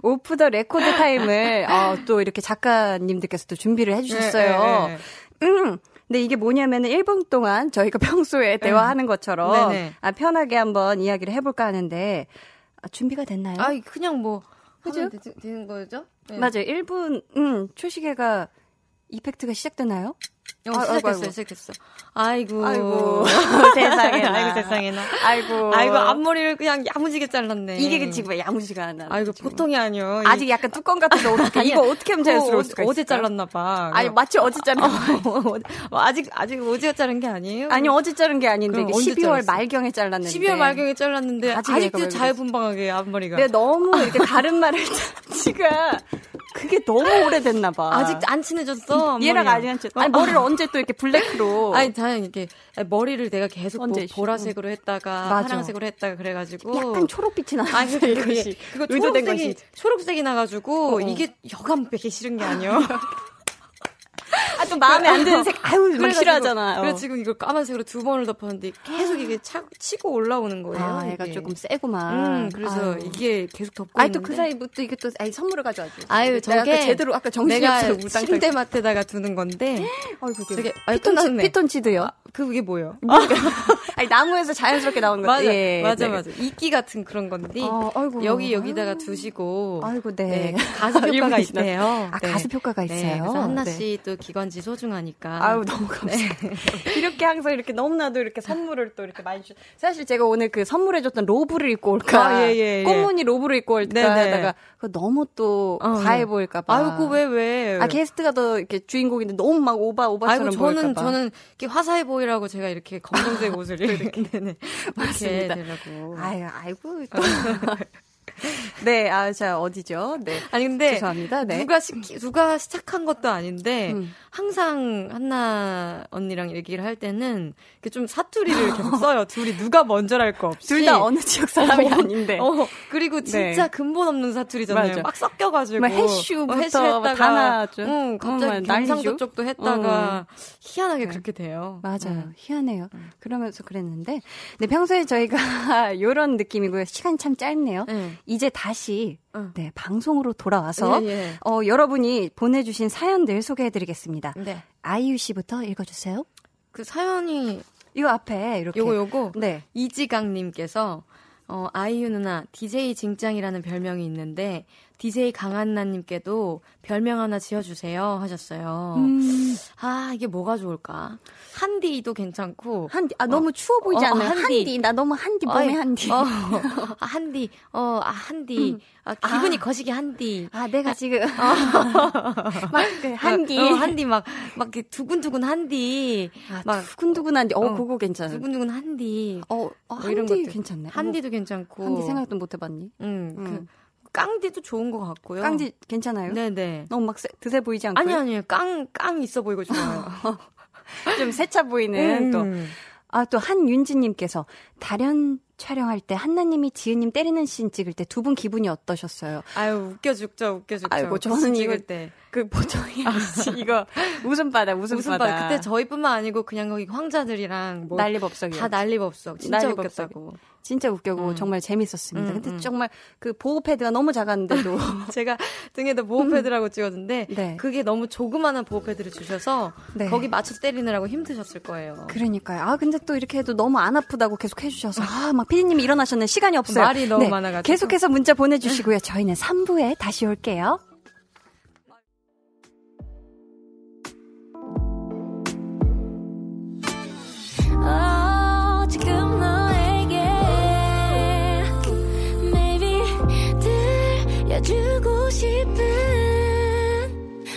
오프 더 레코드 타임을 어, 또 이렇게 작가님들께서 또 준비를 해주셨어요. 네, 네, 네. 음, 근데 이게 뭐냐면은 일 분 동안 저희가 평소에 대화하는 것처럼 네, 네. 아, 편하게 한번 이야기를 해볼까 하는데 아, 준비가 됐나요? 아, 그냥 뭐 하면 되, 되는 거죠? 네. 맞아요. 일 분 음, 초시계가 이펙트가 시작되나요? 어, 아, 시작했어요. 아이고, 아이고. 시작했어. 아이고. 아이고. 세상에나. 아이고 세상에나. 아이고. 아이고 앞머리를 그냥 야무지게 잘랐네. 이게 지금 야무지가 않아. 아이고 지금. 보통이 아니요. 아직 약간 뚜껑 같아서 어떻게 이거 어떻게 하면 자연스러울 수가 있어? 어제 잘랐나 봐. 아니 마치 어제 잘랐나 봐. 아직 아직 어제 자른 게 아니에요? 아니 어제 자른 게 아닌데 이게 십이월 말경에 잘랐는데. 십이월 말경에 잘랐는데 아직도 자유분방하게 앞머리가. 내가 너무 이렇게 다른 말을 지가 그게 너무 오래됐나 봐. 아직 안 친해졌어? 얘랑 아직 안 친해졌어. 아니, 머리를 언제 또 이렇게 블랙으로. 아니, 다행히 이렇게 머리를 내가 계속 뭐 보라색으로 했다가 맞아. 파란색으로 했다가 그래가지고. 약간 초록빛이 나서. 아니, 그게, 그거 의도된 것이. 초록색이 나가지고 어. 이게 여간 빼기 싫은 게 아니에요. 아, 또 마음에 안 드는 색, 아유, 막 싫어하잖아. 어. 그래서 지금 이걸 까만색으로 두 번을 덮었는데 계속 이게 차, 치고 올라오는 거예요. 아, 얘가 조금 세구만. 음, 그래서 아유. 이게 계속 덮고 있는데. 아, 또 그 사이 또 이게 또 아이, 선물을 가져왔죠. 아유, 저게 내가 아까 제대로 아까 정신없어 침대맡에다가 두는 건데. 아이고, 저게 피톤치드, 피톤치드요. 아, 그게 뭐예요? 아. 아니 나무에서 자연스럽게 나온 거. 맞아, 예, 맞아, 네. 맞아. 이끼 같은 그런 건데. 아, 아이고. 여기 여기다가 두시고. 아이고, 네. 네, 가습 효과가 있네요. 아, 네. 가습 효과가 있어요. 네, 그래서 한나 씨 또 기관지 소중하니까. 아유, 너무 감사합니다. 네. 이렇게 항상 이렇게 너무나도 이렇게 선물을 또 이렇게 많이 주. 사실 제가 오늘 그 선물해줬던 로브를 입고 올까, 아, 예, 예, 예. 꽃무늬 로브를 입고 올까다가 너무 또 어, 과해 보일까봐. 아유, 그 왜 왜? 아, 게스트가 더 이렇게 주인공인데 너무 막 오바 오바처럼 보일까봐. 저는 보일까 봐. 저는 이렇게 화사해 보이라고 제가 이렇게 검정색 옷을 이렇게 네네 맞습니다. 아유, 아이고. 네, 아, 자, 어디죠? 네. 아니, 근데. 죄송합니다. 네. 누가 시키, 누가 시작한 것도 아닌데, 음. 항상 한나 언니랑 얘기를 할 때는, 이렇게 좀 사투리를 계속 써요. 둘이 누가 먼저랄 거 없이. 둘 다 어느 지역 사람이 어, 아닌데. 어, 그리고 진짜 네. 근본 없는 사투리잖아요. 맞아. 막 섞여가지고. 막 해슈부터 어, 해슈했다가, 다 나왔죠. 응, 갑자기 경상도 쪽도 했다가, 어. 희한하게 네. 그렇게 돼요. 맞아요. 음. 희한해요. 음. 그러면서 그랬는데, 네, 평소에 저희가 요런 느낌이고요. 시간이 참 짧네요. 음. 이제 다시 어. 네, 방송으로 돌아와서 예, 예. 어, 여러분이 보내주신 사연들 소개해드리겠습니다. 네. 아이유 씨부터 읽어주세요. 그 사연이 이거 앞에 이렇게 요거 요거 네. 이지강님께서 어, 아이유 누나 디제이 징짱이라는 별명이 있는데 디제이 강한나님께도 별명 하나 지어주세요 하셨어요. 음. 아, 이게 뭐가 좋을까? 한디도 괜찮고. 한디, 아, 어. 너무 추워 보이지 어, 않아요? 한디. 한디. 나 너무 한디, 몸에 한디. 어. 아, 한디, 어, 아, 한디. 음. 아, 기분이 아. 거시기 한디. 아, 내가 지금. 어. 막, 그, 한디. 어, 한디, 막, 막, 두근두근 한디. 아, 막. 두근두근 한디. 어, 어, 그거 괜찮아. 두근두근 한디. 어, 어 한디 이런 것도 괜찮네. 한디도 괜찮고. 한디 생각도 못 해봤니? 응. 음, 음. 그, 깡디도 좋은 것 같고요. 깡디 괜찮아요? 네네. 너무 막 세, 드세 보이지 않고요? 아니, 아니요. 깡, 깡 있어 보이고 좋아요. 좀 세차 보이는 음. 또. 아, 또 한윤지님께서 다련 촬영할 때 한나님이 지은님 때리는 씬 찍을 때 두 분 기분이 어떠셨어요? 아유, 웃겨 죽죠, 웃겨 죽죠. 아이고, 저는 이거 때. 그 보통이 이거 웃음바다, 웃음바다. 웃음 그때 저희뿐만 아니고 그냥 거기 황자들이랑 뭐 난리법석이요. 다 난리법석. 진짜 난리법석. 웃겼다고. 진짜 웃겼고 음. 정말 재밌었습니다. 음, 근데 음. 정말 그 보호패드가 너무 작았는데도 제가 등에다 보호패드라고 음. 찍었는데 네. 그게 너무 조그마한 보호패드를 주셔서 네. 거기 맞춰 때리느라고 힘드셨을 거예요. 그러니까요. 아, 근데 또 이렇게 해도 너무 안 아프다고 계속 해주셔서 아, 막 피디님이 일어나셨네. 시간이 없어요. 말이 너무 네. 많아가지고. 계속해서 문자 보내주시고요. 저희는 삼 부에 다시 올게요. 어, 지금 너에게 maybe 들려주고 싶은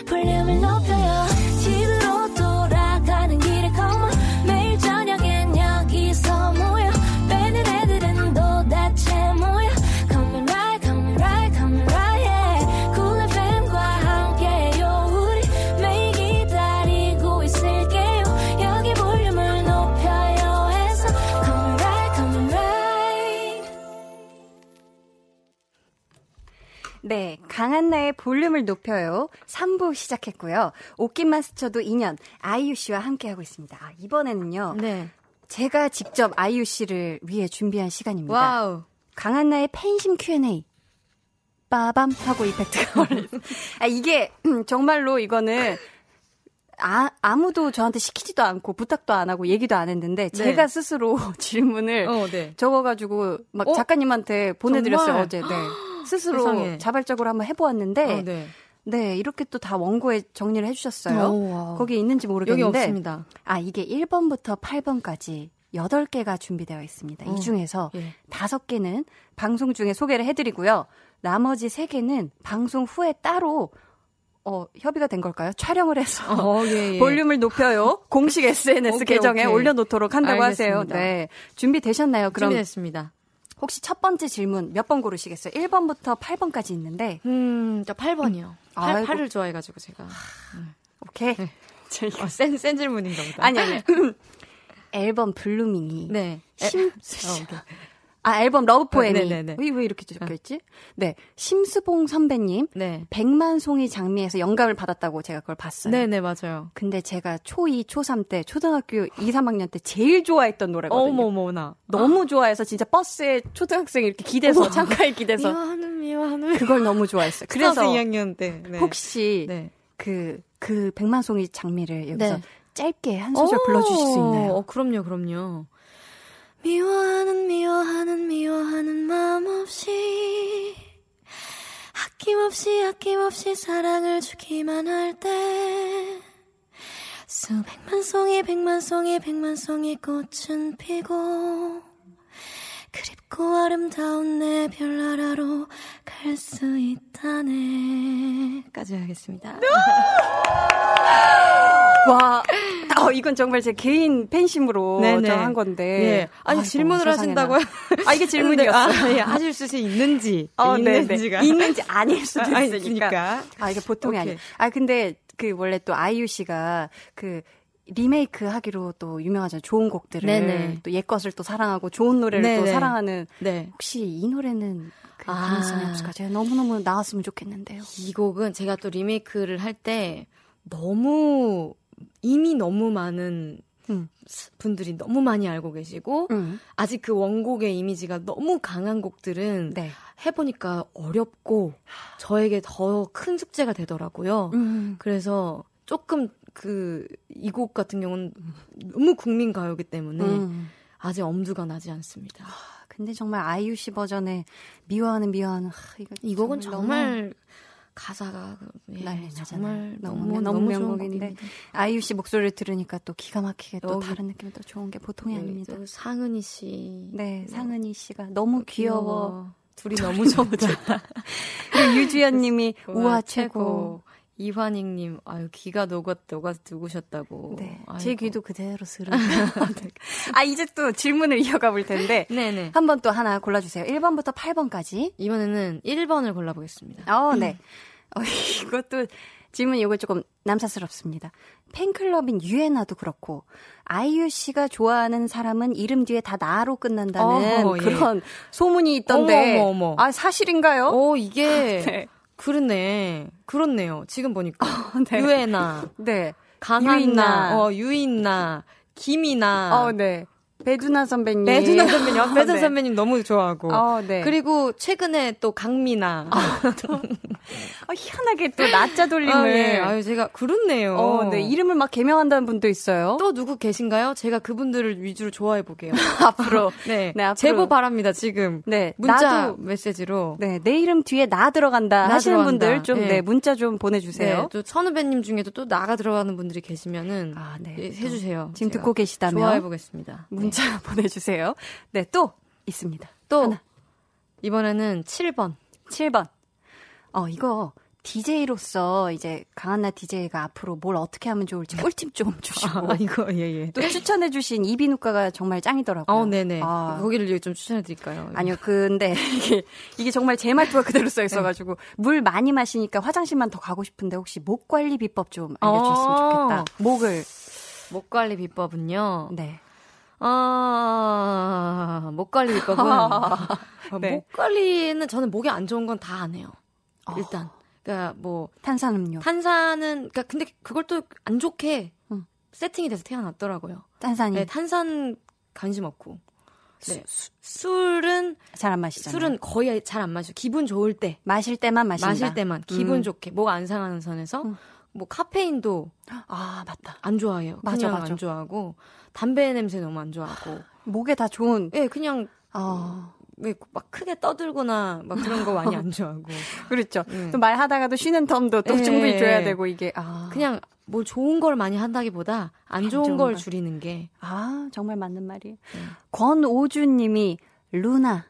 볼륨을 높여요. 집으로 돌아가는 길에 come on. 매일 저녁엔 여기서 모여 빼는 애들은 도대체 뭐야. Come right, come right, come right yeah. 쿨 에프엠과 함께요. 우리 매일 기다리고 있을게요. 여기 볼륨을 높여요 해서 come right, come right. 네, 강한나의 볼륨을 높여요. 삼 부 시작했고요. 옷깃만 스쳐도 이 년 아이유 씨와 함께하고 있습니다. 아, 이번에는요. 네. 제가 직접 아이유 씨를 위해 준비한 시간입니다. 와우. 강한나의 팬심 큐 앤 에이. 빠밤 하고 이펙트가 올라. 아, 이게 정말로 이거는 아, 아무도 저한테 시키지도 않고 부탁도 안 하고 얘기도 안 했는데 네. 제가 스스로 질문을 어, 네. 적어가지고 막 어? 작가님한테 보내드렸어요. 정말? 어제. 네. 스스로 세상에. 자발적으로 한번 해보았는데 어, 네. 네, 이렇게 또 다 원고에 정리를 해주셨어요. 오와. 거기 있는지 모르겠는데. 여기 없습니다. 아, 이게 일 번부터 팔 번까지 여덟 개가 준비되어 있습니다. 어. 이 중에서 예. 다섯 개는 방송 중에 소개를 해드리고요. 나머지 세 개는 방송 후에 따로 어, 협의가 된 걸까요? 촬영을 해서 어, 예, 예. 볼륨을 높여요. 공식 에스엔에스 오케이, 계정에 오케이. 올려놓도록 한다고 알겠습니다. 하세요. 네, 준비되셨나요? 그럼 준비됐습니다. 혹시 첫 번째 질문 몇 번 고르시겠어요? 일 번부터 팔 번까지 있는데. 음, 저 팔 번이요. 음. 팔, 팔을 좋아해가지고 제가. 오케이. 네. 어, 센, 센 질문인가 보다. 아니, 아니. 앨범 블루밍이. 네. 심수봉. 어, 아, 앨범 러브 포엠이. 어, 왜, 왜 이렇게 적혀있지? 어. 네. 심수봉 선배님. 네. 백만송이 장미에서 영감을 받았다고 제가 그걸 봤어요. 네네, 맞아요. 근데 제가 초이, 초삼 때, 초등학교 이, 삼학년 때 제일 좋아했던 노래거든요. 어머머나. 너무 좋아해서 진짜 버스에 초등학생 이렇게 기대서, 어머. 창가에 기대서. 미워하는, 미워하는. 그걸 너무 좋아했어요. 그래서. 이 학년 때. 네. 혹시. 네. 그, 그 백만송이 장미를 여기서. 네. 짧게 한 소절 불러주실 수 있나요? 어, 그럼요, 그럼요. 미워하는 미워하는 미워하는 마음 없이 아낌없이 아낌없이 사랑을 주기만 할 때 수백만 송이 백만 송이 백만 송이 꽃은 피고 그립고 아름다운 내 별나라로 갈 수 있다네 까지 하겠습니다. 와, 어, 이건 정말 제 개인 팬심으로 한 건데. 네. 아니, 아이고, 질문을 하신다고요? 아, 이게 질문이었어요. 아, 예. 하실 수 있는지, 어, 있는지가. 네네. 있는지 아닐 수도 있으니까. 그러니까. 아, 이게 보통이 아니에요. 아, 근데 그 원래 또 아이유 씨가 그 리메이크 하기로 또 유명하잖아요. 좋은 곡들을. 네네. 또 옛것을 또 사랑하고 좋은 노래를 네네. 또 사랑하는. 네. 혹시 이 노래는 그 가능성이 아. 없을까? 제가 너무너무 나왔으면 좋겠는데요. 이 곡은 제가 또 리메이크를 할 때 너무 이미 너무 많은 음. 분들이 너무 많이 알고 계시고 음. 아직 그 원곡의 이미지가 너무 강한 곡들은 네. 해보니까 어렵고 저에게 더 큰 숙제가 되더라고요. 음. 그래서 조금 그 이 곡 같은 경우는 너무 국민 가요이기 때문에 음. 아직 엄두가 나지 않습니다. 아, 근데 정말 아이유 씨 버전의 미워하는 미워하는 아, 이거 이 곡은 정말, 정말... 가사가 예, 정말 너무, 너무, 너무 명곡인데 아이유 씨 목소리를 들으니까 또 기가 막히게 또 다른 느낌이 또 좋은 게 보통이 아닙니다. 상은이 씨, 네, 상은이 씨가 너무 귀여워, 귀여워. 둘이, 둘이 너무 좋다. 유주연님이 우와 최고. 이환익님, 아유 귀가 녹았 녹아서 누구셨다고. 네, 제 귀도 그대로 쓰는. 아 이제 또 질문을 이어가 볼 텐데. 네네. 한번 또 하나 골라주세요. 일 번부터 팔 번까지. 이번에는 일 번을 골라보겠습니다. 어, 네. 어, 이것도 질문 이거 조금 남사스럽습니다. 팬클럽인 유애나도 그렇고 아이유 씨가 좋아하는 사람은 이름 뒤에 다 나로 끝난다는 어허, 그런 예. 소문이 있던데. 어머, 어머, 어머. 아 사실인가요? 어 이게. 네. 그렇네. 그렇네요. 지금 보니까. 어, 네. 유애나. 네. 강한나. 어, 유인나. 김이나. 어, 네. 배두나 선배님. 배두나 선배님. 어, 배두나 네. 선배님 너무 좋아하고. 어, 네. 그리고 최근에 또 강미나. 어, 또. 어, 희한하게 또 낮자 돌림을. 아, 네. 아유, 제가 그렇네요. 어, 네. 이름을 막 개명한다는 분도 있어요. 또 누구 계신가요? 제가 그분들을 위주로 좋아해 보게요. 앞으로. 네. 네 앞으로. 제보 바랍니다, 지금. 네. 문자 나도, 메시지로. 네. 내 이름 뒤에 나 들어간다 나 하시는 들어간다. 분들 좀, 네. 네. 문자 좀 보내주세요. 네. 또 선후배님 중에도 또 나가 들어가는 분들이 계시면은. 아, 네. 예, 해주세요. 지금 듣고 계시다면. 좋아해 보겠습니다. 문자 보내주세요. 네, 또 있습니다. 또 하나. 이번에는 칠 번. 칠 번. 어, 이거 디제이로서 이제 강한나 디제이가 앞으로 뭘 어떻게 하면 좋을지 꿀팁 좀 주시고. 아, 이거 예예. 예. 또 추천해 주신 이비인후과가 정말 짱이더라고요. 어, 네네. 아. 거기를 좀 추천해 드릴까요? 아니요. 근데 이게 이게 정말 제 말투가 그대로 써 있어 가지고 물 많이 마시니까 화장실만 더 가고 싶은데 혹시 목 관리 비법 좀 알려 주셨으면 좋겠다. 목을 목 관리 비법은요. 네. 아, 목 관리 비법은 네. 목 관리는 저는 목이 안 좋은 건 다 안 해요. 어. 일단 그러니까 뭐 탄산음료 탄산은 그러니까 근데 그걸 또 안 좋게 응. 세팅이 돼서 태어났더라고요. 탄산이 네, 탄산 관심 없고 네. 수, 술은 잘 안 마시잖아요. 술은 거의 잘 안 마셔. 기분 좋을 때 마실 때만 마신다. 마실 때만 기분 음. 좋게 목 안 상하는 선에서. 응. 뭐 카페인도 아 맞다 안 좋아해요. 맞아, 그냥 맞아. 안 좋아하고 담배 냄새 너무 안 좋아하고 목에 다 좋은 예 네, 그냥 어. 왜 막 크게 떠들거나 막 그런 거 많이 안 좋아하고 그렇죠. 네. 또 말하다가도 쉬는 텀도 또 네. 충분히 줘야 되고 이게 아. 그냥 뭐 좋은 걸 많이 한다기보다 안 좋은, 안 좋은 걸 줄이는 게 아 정말 맞는 말이에요. 네. 권오주님이 루나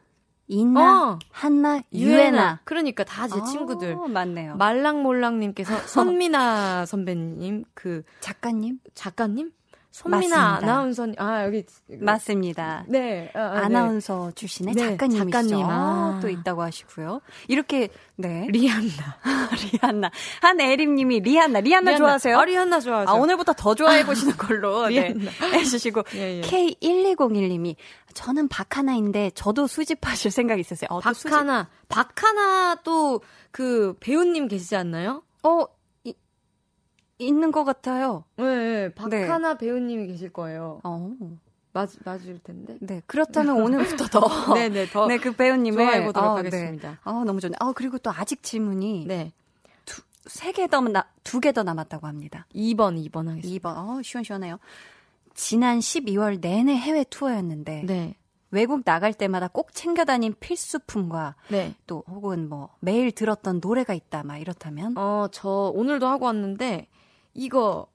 인나, 어! 한나, 유애나. 유애나. 그러니까 다 제 친구들. 맞네요. 말랑몰랑님께서 선미나 선배님, 그. 작가님? 작가님? 손미나 아나운서님. 아, 여기. 맞습니다. 네. 아, 아, 아나운서 네. 출신의 네, 작가님이시죠. 작가님. 아, 또 있다고 하시고요. 이렇게, 네. 리안나. 리안나. 한애림님이 리안나. 리안나 좋아하세요? 아, 리안나 좋아하세요. 아, 오늘부터 더 좋아해보시는 걸로. 네. 해주시고. 예, 예. 케이 일이공일님이 저는 박하나인데 저도 수집하실 생각이 있었어요. 어, 박하나. 수집. 박하나 또 그 배우님 계시지 않나요? 어, 있는 것 같아요. 네, 네. 박하나 네. 배우님이 계실 거예요. 어. 맞, 맞을 텐데. 네. 그렇다면 오늘부터 더. 네네, 더. 네, 그 배우님을. 좋아해보도록 어, 하겠습니다. 네. 아, 너무 좋네요. 아, 그리고 또 아직 질문이. 네. 두, 세 개 더, 두 개 더 남았다고 합니다. 이 번, 이 번 하겠습니다. 이 번. 어, 시원시원해요. 지난 십이월 내내 해외 투어였는데. 네. 외국 나갈 때마다 꼭 챙겨다닌 필수품과 네. 또 혹은 뭐 매일 들었던 노래가 있다, 막 이렇다면. 어, 저 오늘도 하고 왔는데. 이거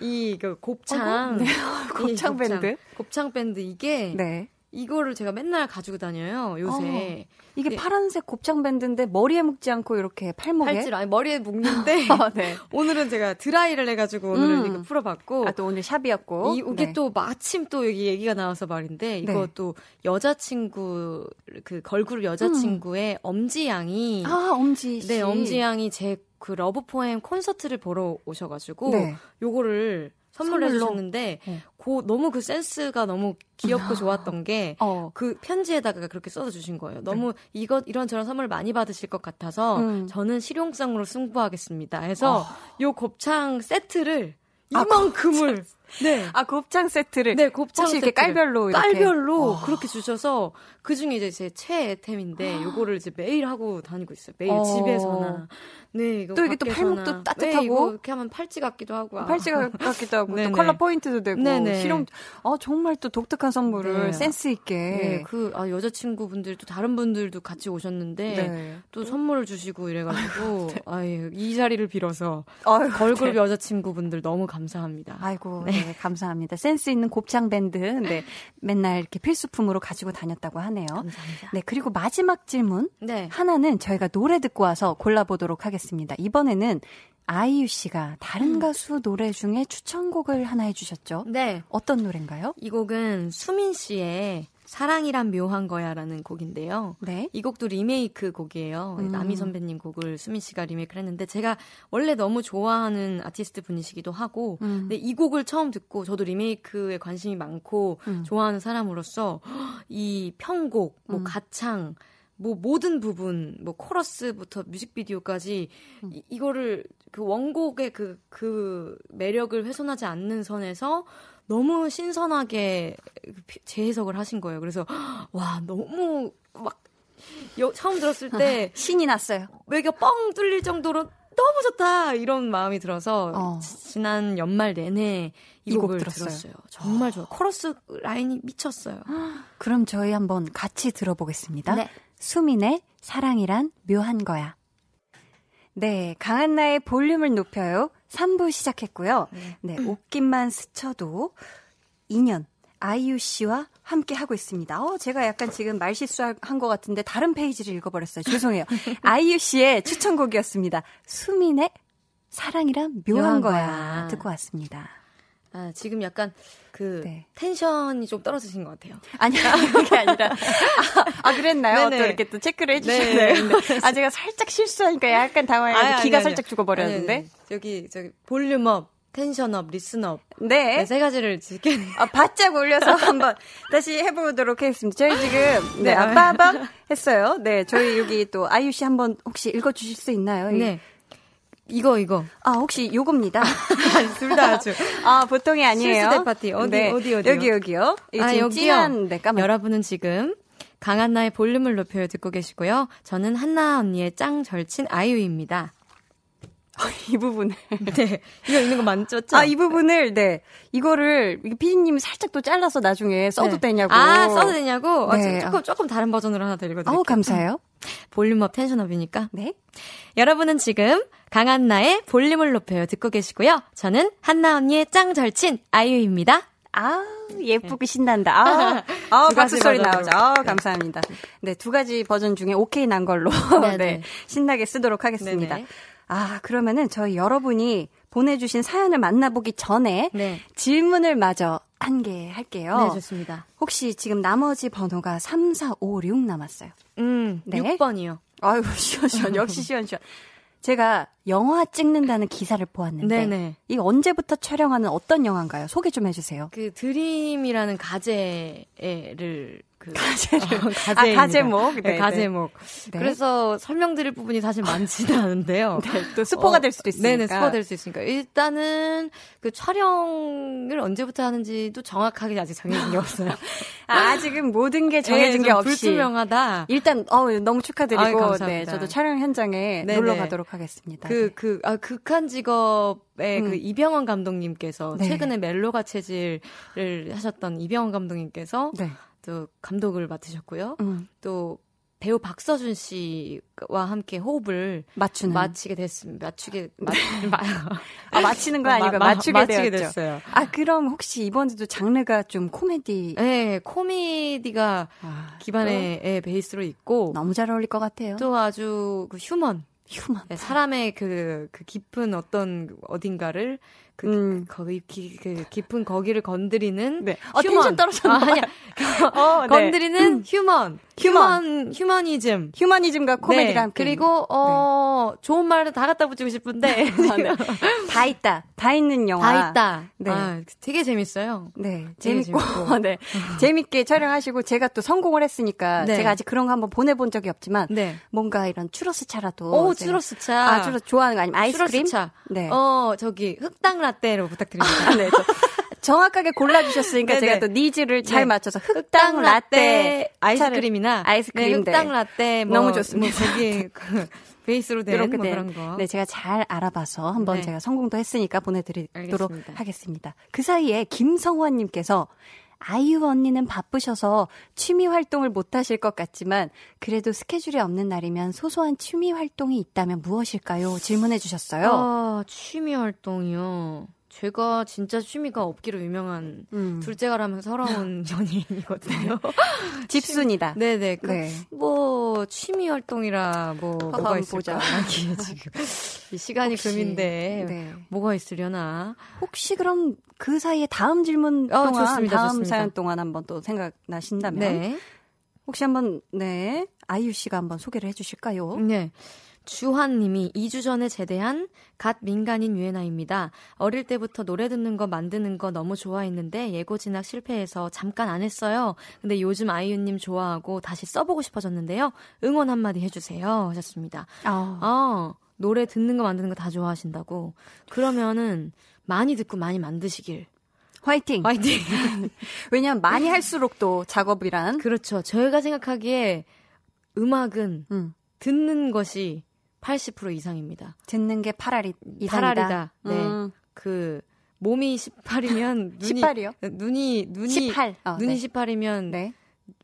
이 그 곱창 어, 네. 곱창 이, 밴드 곱창, 곱창 밴드 이게 네. 이거를 제가 맨날 가지고 다녀요 요새. 어, 이게 네. 파란색 곱창 밴드인데 머리에 묶지 않고 이렇게 팔목에 팔찌를, 아니 머리에 묶는데 어, 네. 오늘은 제가 드라이를 해가지고 오늘은 음. 이거 풀어봤고. 아, 또 오늘 샵이었고 이, 이게 네. 또 마침 또 여기 얘기가 나와서 말인데 이거 네. 또 여자친구 그 걸그룹 여자친구의 음. 엄지양이 아 엄지 씨. 네 엄지양이 제 그 러브포엠 콘서트를 보러 오셔가지고 네. 요거를 선물해 주셨는데 네. 고, 너무 그 센스가 너무 귀엽고 좋았던 게 어. 그 편지에다가 그렇게 써주신 거예요. 너무 네. 이것 이런저런 선물 많이 받으실 것 같아서 음. 저는 실용성으로 승부하겠습니다. 해서 어. 요 곱창 세트를 이만큼을 아, 곱창. 네. 아, 곱창 세트를 네, 곱창 혹시 세트를. 이렇게 깔별로 이렇게 깔별로 와. 그렇게 주셔서 그중에 이제 제 최애템인데 요거를 이제 매일 하고 다니고 있어요. 매일 어. 집에서나. 네, 이거 또 이게 또 팔목도 따뜻하고 네, 이거 이렇게 하면 팔찌 같기도 하고. 아. 팔찌 같기도 하고 또 컬러 포인트도 되고. 네네. 실용 아, 정말 또 독특한 선물을 네. 센스 있게. 네, 그 아, 여자친구분들 또 다른 분들도 같이 오셨는데 네. 또 선물을 주시고 이래 가지고 네. 아유, 이 자리를 빌어서 아유, 걸그룹 네. 여자친구분들 너무 감사합니다. 아이고. 네. 네, 감사합니다. 센스 있는 곱창 밴드. 네. 맨날 이렇게 필수품으로 가지고 다녔다고 하네요. 감사합니다. 네, 그리고 마지막 질문. 네. 하나는 저희가 노래 듣고 와서 골라보도록 하겠습니다. 이번에는 아이유 씨가 다른 음. 가수 노래 중에 추천곡을 하나 해주셨죠? 네. 어떤 노래인가요? 이 곡은 수민 씨의 사랑이란 묘한 거야라는 곡인데요. 네. 이 곡도 리메이크 곡이에요. 음. 남희 선배님 곡을 수민 씨가 리메이크를 했는데 제가 원래 너무 좋아하는 아티스트 분이시기도 하고 음. 근데 이 곡을 처음 듣고 저도 리메이크에 관심이 많고 음. 좋아하는 사람으로서 이 편곡, 뭐 음. 가창, 뭐 모든 부분, 뭐 코러스부터 뮤직비디오까지 음. 이, 이거를 그 원곡의 그, 그 매력을 훼손하지 않는 선에서 너무 신선하게 재해석을 하신 거예요. 그래서 와 너무 막 여, 처음 들었을 때 신이 났어요. 외가 뻥 뚫릴 정도로 너무 좋다 이런 마음이 들어서 어. 지난 연말 내내 이, 이 곡을 곡 들었어요. 들었어요. 정말 좋아요. 코러스 라인이 미쳤어요. 그럼 저희 한번 같이 들어보겠습니다. 네. 수민의 사랑이란 묘한 거야. 네, 강한나의 볼륨을 높여요. 삼 부 시작했고요. 네, 옷깃만 스쳐도 이 년 아이유 씨와 함께 하고 있습니다. 어, 제가 약간 지금 말실수한 것 같은데 다른 페이지를 읽어버렸어요. 죄송해요. 아이유 씨의 추천곡이었습니다. 수민의 사랑이란 묘한 거야 듣고 왔습니다. 아, 지금 약간 그 네. 텐션이 좀 떨어지신 것 같아요. 아니요, 그게 아니라. 아, 아 그랬나요? 네네. 또 이렇게 또 체크를 해주셨네요. 아, 제가 살짝 실수하니까 약간 당황해서 아, 기가 아니, 살짝 아니. 죽어버렸는데. 아니, 아니. 저기, 저기, 볼륨업, 텐션업, 리슨업. 네. 네, 세 가지를 지키는. 아, 바짝 올려서 한번 다시 해보도록 하겠습니다. 저희 지금, 네, 아빠밤 했어요. 네, 저희 여기 또 아이유 씨 한번 혹시 읽어주실 수 있나요? 네. 이거 이거 아 혹시 요겁니다. 둘 다 아주 아 보통이 아니에요. 실수대 파티 어디 네. 어디 어디 여기 여기요. 아 여기요. 네, 여러분은 지금 강한나의 볼륨을 높여 듣고 계시고요. 저는 한나 언니의 짱 절친 아이유입니다. 이 부분을 네 이거 있는 거 맞죠? 아, 이 부분을 네 이거를 피디님이 살짝 또 잘라서 나중에 써도 네. 되냐고. 아 써도 되냐고. 네. 아, 조금 조금 다른 버전으로 하나 드리거든요. 아우 감사해요. 볼륨업 텐션업이니까. 네. 여러분은 지금 강한나의 볼륨을 높여요 듣고 계시고요. 저는 한나 언니의 짱 절친 아이유입니다. 아 예쁘게 신난다. 아, 아 박수 소리 나오죠. 아, 감사합니다. 네, 두 가지 버전 중에 오케이 난 걸로 네 신나게 쓰도록 하겠습니다. 네네. 아 그러면은 저희 여러분이 보내주신 사연을 만나보기 전에 네. 질문을 마저 한 개 할게요. 네, 좋습니다. 혹시 지금 나머지 번호가 삼, 사, 오, 육 남았어요. 음, 네. 육 번이요. 아유, 시원시원. 역시 시원시원. 제가 영화 찍는다는 기사를 보았는데 네네. 이거 언제부터 촬영하는 어떤 영화인가요? 소개 좀 해주세요. 그 드림이라는 가제를 그 가제를 어, 아 가제목 네, 가제목. 네. 그래서 설명드릴 부분이 사실 많지는 않은데요. 네, 또 스포가 어, 될 수도 있으니까. 네네 스포가 될 수 있으니까 일단은 그 촬영을 언제부터 하는지도 정확하게 아직 정해진 게 없어요. 아, 아직은 모든 게 정해진 네, 게 없이 불투명하다. 일단 어 너무 축하드리고 아유, 네, 저도 촬영 현장에 네네. 놀러 가도록 하겠습니다. 그 그 아 극한 직업 네, 음. 그 이병헌 감독님께서 네. 최근에 멜로가 체질을 하셨던 이병헌 감독님께서 네. 또 감독을 맡으셨고요. 음. 또 배우 박서준 씨와 함께 호흡을 맞추는 맞추게 됐습니다. 맞추게 맞, 아, 맞히는 거 아니고 마, 맞추게, 맞추게 됐어요. 아 그럼 혹시 이번에도 장르가 좀 코미디? 네, 코미디가 아, 기반의 네, 베이스로 있고 너무 잘 어울릴 것 같아요. 또 아주 그 휴먼. 휴먼. 네, 사람의 그, 그 깊은 어떤 어딘가를 그, 음. 거기, 기, 그 깊은 거기를 건드리는 네. 휴먼. 어, 텐션 떨어졌나 봐요. 아, 어, 건드리는 네. 휴먼. 휴먼. 휴먼. 휴머니즘. 휴머니즘과 코미디랑 네. 함께. 그리고 어, 네. 좋은 말은 다 갖다 붙이고 싶은데 아, 네. 다 있다. 다 있는 영화. 다 있다. 네. 아, 되게 재밌어요. 네. 되게 재밌고. 재밌고. 네. 재밌게 촬영하시고 제가 또 성공을 했으니까 네. 제가 아직 그런 거 한번 보내 본 적이 없지만 네. 뭔가 이런 추러스차라도 오, 추러스차. 아, 추러스 좋아하는 거 아니면 아이스크림? 추러스차. 네. 어, 저기 흑당 라떼로 부탁드립니다. 아, 네. 정확하게 골라주셨으니까 네네. 제가 또 니즈를 잘 네. 맞춰서 흑당 라떼 아이스크림이나 아이스크림 네, 흑당 라떼 뭐, 너무 좋습니다. 뭐 거기 베이스로 되는 뭐 그런 거. 네, 제가 잘 알아봐서 한번 네. 제가 성공도 했으니까 보내드리도록 알겠습니다. 하겠습니다. 그 사이에 김성환님께서 아이유 언니는 바쁘셔서 취미 활동을 못하실 것 같지만 그래도 스케줄이 없는 날이면 소소한 취미 활동이 있다면 무엇일까요? 질문해 주셨어요. 아, 취미 활동이요. 제가 진짜 취미가 없기로 유명한 음. 둘째가라면 서러운 연예인이거든요. 집순이다. 네네. 그 네. 뭐 취미 활동이라 뭐 어, 뭐가 있을까? 지금 이 시간이 혹시, 금인데 네. 뭐가 있으려나? 혹시 그럼 그 사이에 다음 질문 동안 어, 좋습니다, 다음 좋습니다. 사연 동안 한번 또 생각나신다면 네. 혹시 한번 네 아이유 씨가 한번 소개를 해주실까요? 네. 주환님이 이 주 전에 제대한 갓 민간인 유애나입니다. 어릴 때부터 노래 듣는 거 만드는 거 너무 좋아했는데 예고 진학 실패해서 잠깐 안 했어요. 근데 요즘 아이유님 좋아하고 다시 써보고 싶어졌는데요. 응원 한마디 해주세요 하셨습니다. 어. 어, 노래 듣는 거 만드는 거 다 좋아하신다고. 그러면은 많이 듣고 많이 만드시길. 화이팅! 화이팅! 왜냐면 많이 할수록 또 작업이란. 그렇죠. 저희가 생각하기에 음악은 음. 듣는 것이 팔십 퍼센트 이상입니다. 듣는 게 팔 알이 이상이다. 팔 알이다. 네. 음. 그 몸이 십팔이면 눈이 십팔이요? 눈이 눈이 십팔. 어, 눈이 네. 십팔이면 네.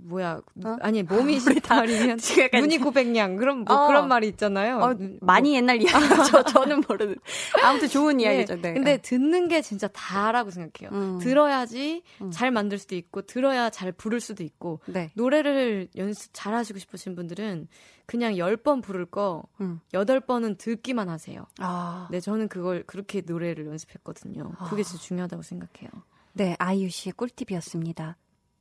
뭐야? 어? 아니, 몸이 십팔이면 눈이 구백냥. 그럼 뭐 어. 그런 말이 있잖아요. 어, 많이 뭐. 옛날 이야기죠. 저, 저는 모르는. 아무튼 좋은 이야기죠. 네. 네. 근데 듣는 게 진짜 다라고 생각해요. 음. 들어야지 음. 잘 만들 수도 있고 들어야 잘 부를 수도 있고. 네. 노래를 연습 잘 하시고 싶으신 분들은 그냥 열 번 부를 거 음. 여덟 번은 듣기만 하세요. 아. 네, 저는 그걸 그렇게 노래를 연습했거든요. 아. 그게 진짜 중요하다고 생각해요. 네, 아이유 씨의 꿀팁이었습니다.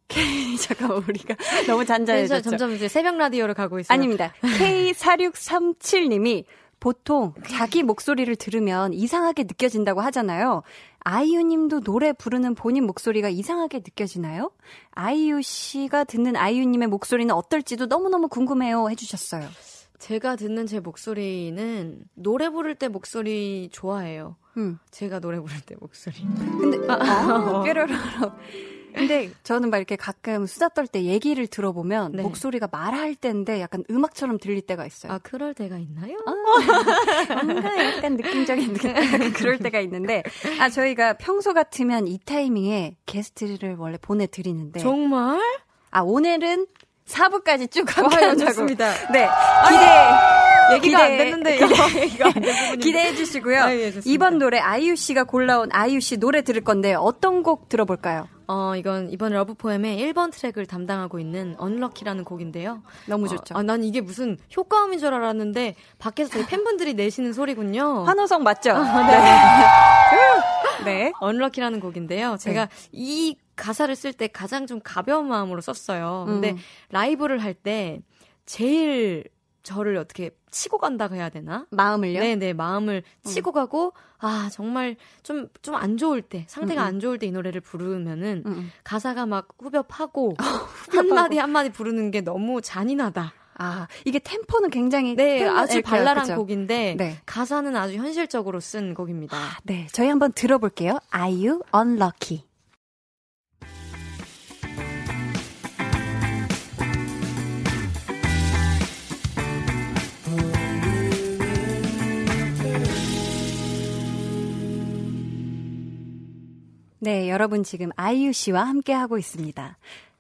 K 잠깐만 우리가 너무 잔잔해졌죠. 점점 이제 새벽 라디오로 가고 있어요. 아닙니다. 케이 사육삼칠님이 보통 자기 목소리를 들으면 이상하게 느껴진다고 하잖아요. 아이유님도 노래 부르는 본인 목소리가 이상하게 느껴지나요? 아이유 씨가 듣는 아이유님의 목소리는 어떨지도 너무너무 궁금해요 해주셨어요. 제가 듣는 제 목소리는 노래 부를 때 목소리 좋아해요. 음. 제가 노래 부를 때 목소리. 근데 아, 뾰로로 근데 저는 막 이렇게 가끔 수다 떨 때 얘기를 들어보면 네. 목소리가 말할 때인데 약간 음악처럼 들릴 때가 있어요. 아, 그럴 때가 있나요? 아, 뭔가 약간 느낌적인 느낌. 그럴 때가 있는데 아, 저희가 평소 같으면 이 타이밍에 게스트를 원래 보내드리는데 정말? 아, 오늘은 사 부까지 쭉 함께하자고. 좋습니다. 네, 기대 얘기가 기대, 안 됐는데 기대, 안 기대해 주시고요. 아, 예, 이번 노래 아이유 씨가 골라온 아이유 씨 노래 들을 건데 어떤 곡 들어볼까요? 어, 이건 이번 러브포엠의 일 번 트랙을 담당하고 있는 언럭키라는 곡인데요. 너무 좋죠. 어, 아, 난 이게 무슨 효과음인 줄 알았는데 밖에서 저희 팬분들이 내시는 소리군요. 환호성 맞죠? 아, 네. 네. 언럭키라는 곡인데요. 제가 네. 이 가사를 쓸 때 가장 좀 가벼운 마음으로 썼어요. 근데 음. 라이브를 할 때 제일 저를 어떻게 치고 간다고 해야 되나? 마음을요? 네네, 마음을 음. 치고 가고, 아, 정말 좀, 좀 안 좋을 때, 상태가 음. 안 좋을 때 이 노래를 부르면은, 음. 가사가 막 후벼 파고, 한마디 한마디 부르는 게 너무 잔인하다. 아, 이게 템포는 굉장히 네, 템포, 아주 네, 발랄한 그렇죠. 곡인데, 네. 가사는 아주 현실적으로 쓴 곡입니다. 아, 네, 저희 한번 들어볼게요. 아이유, Unlucky. 네, 여러분 지금 아이유 씨와 함께하고 있습니다.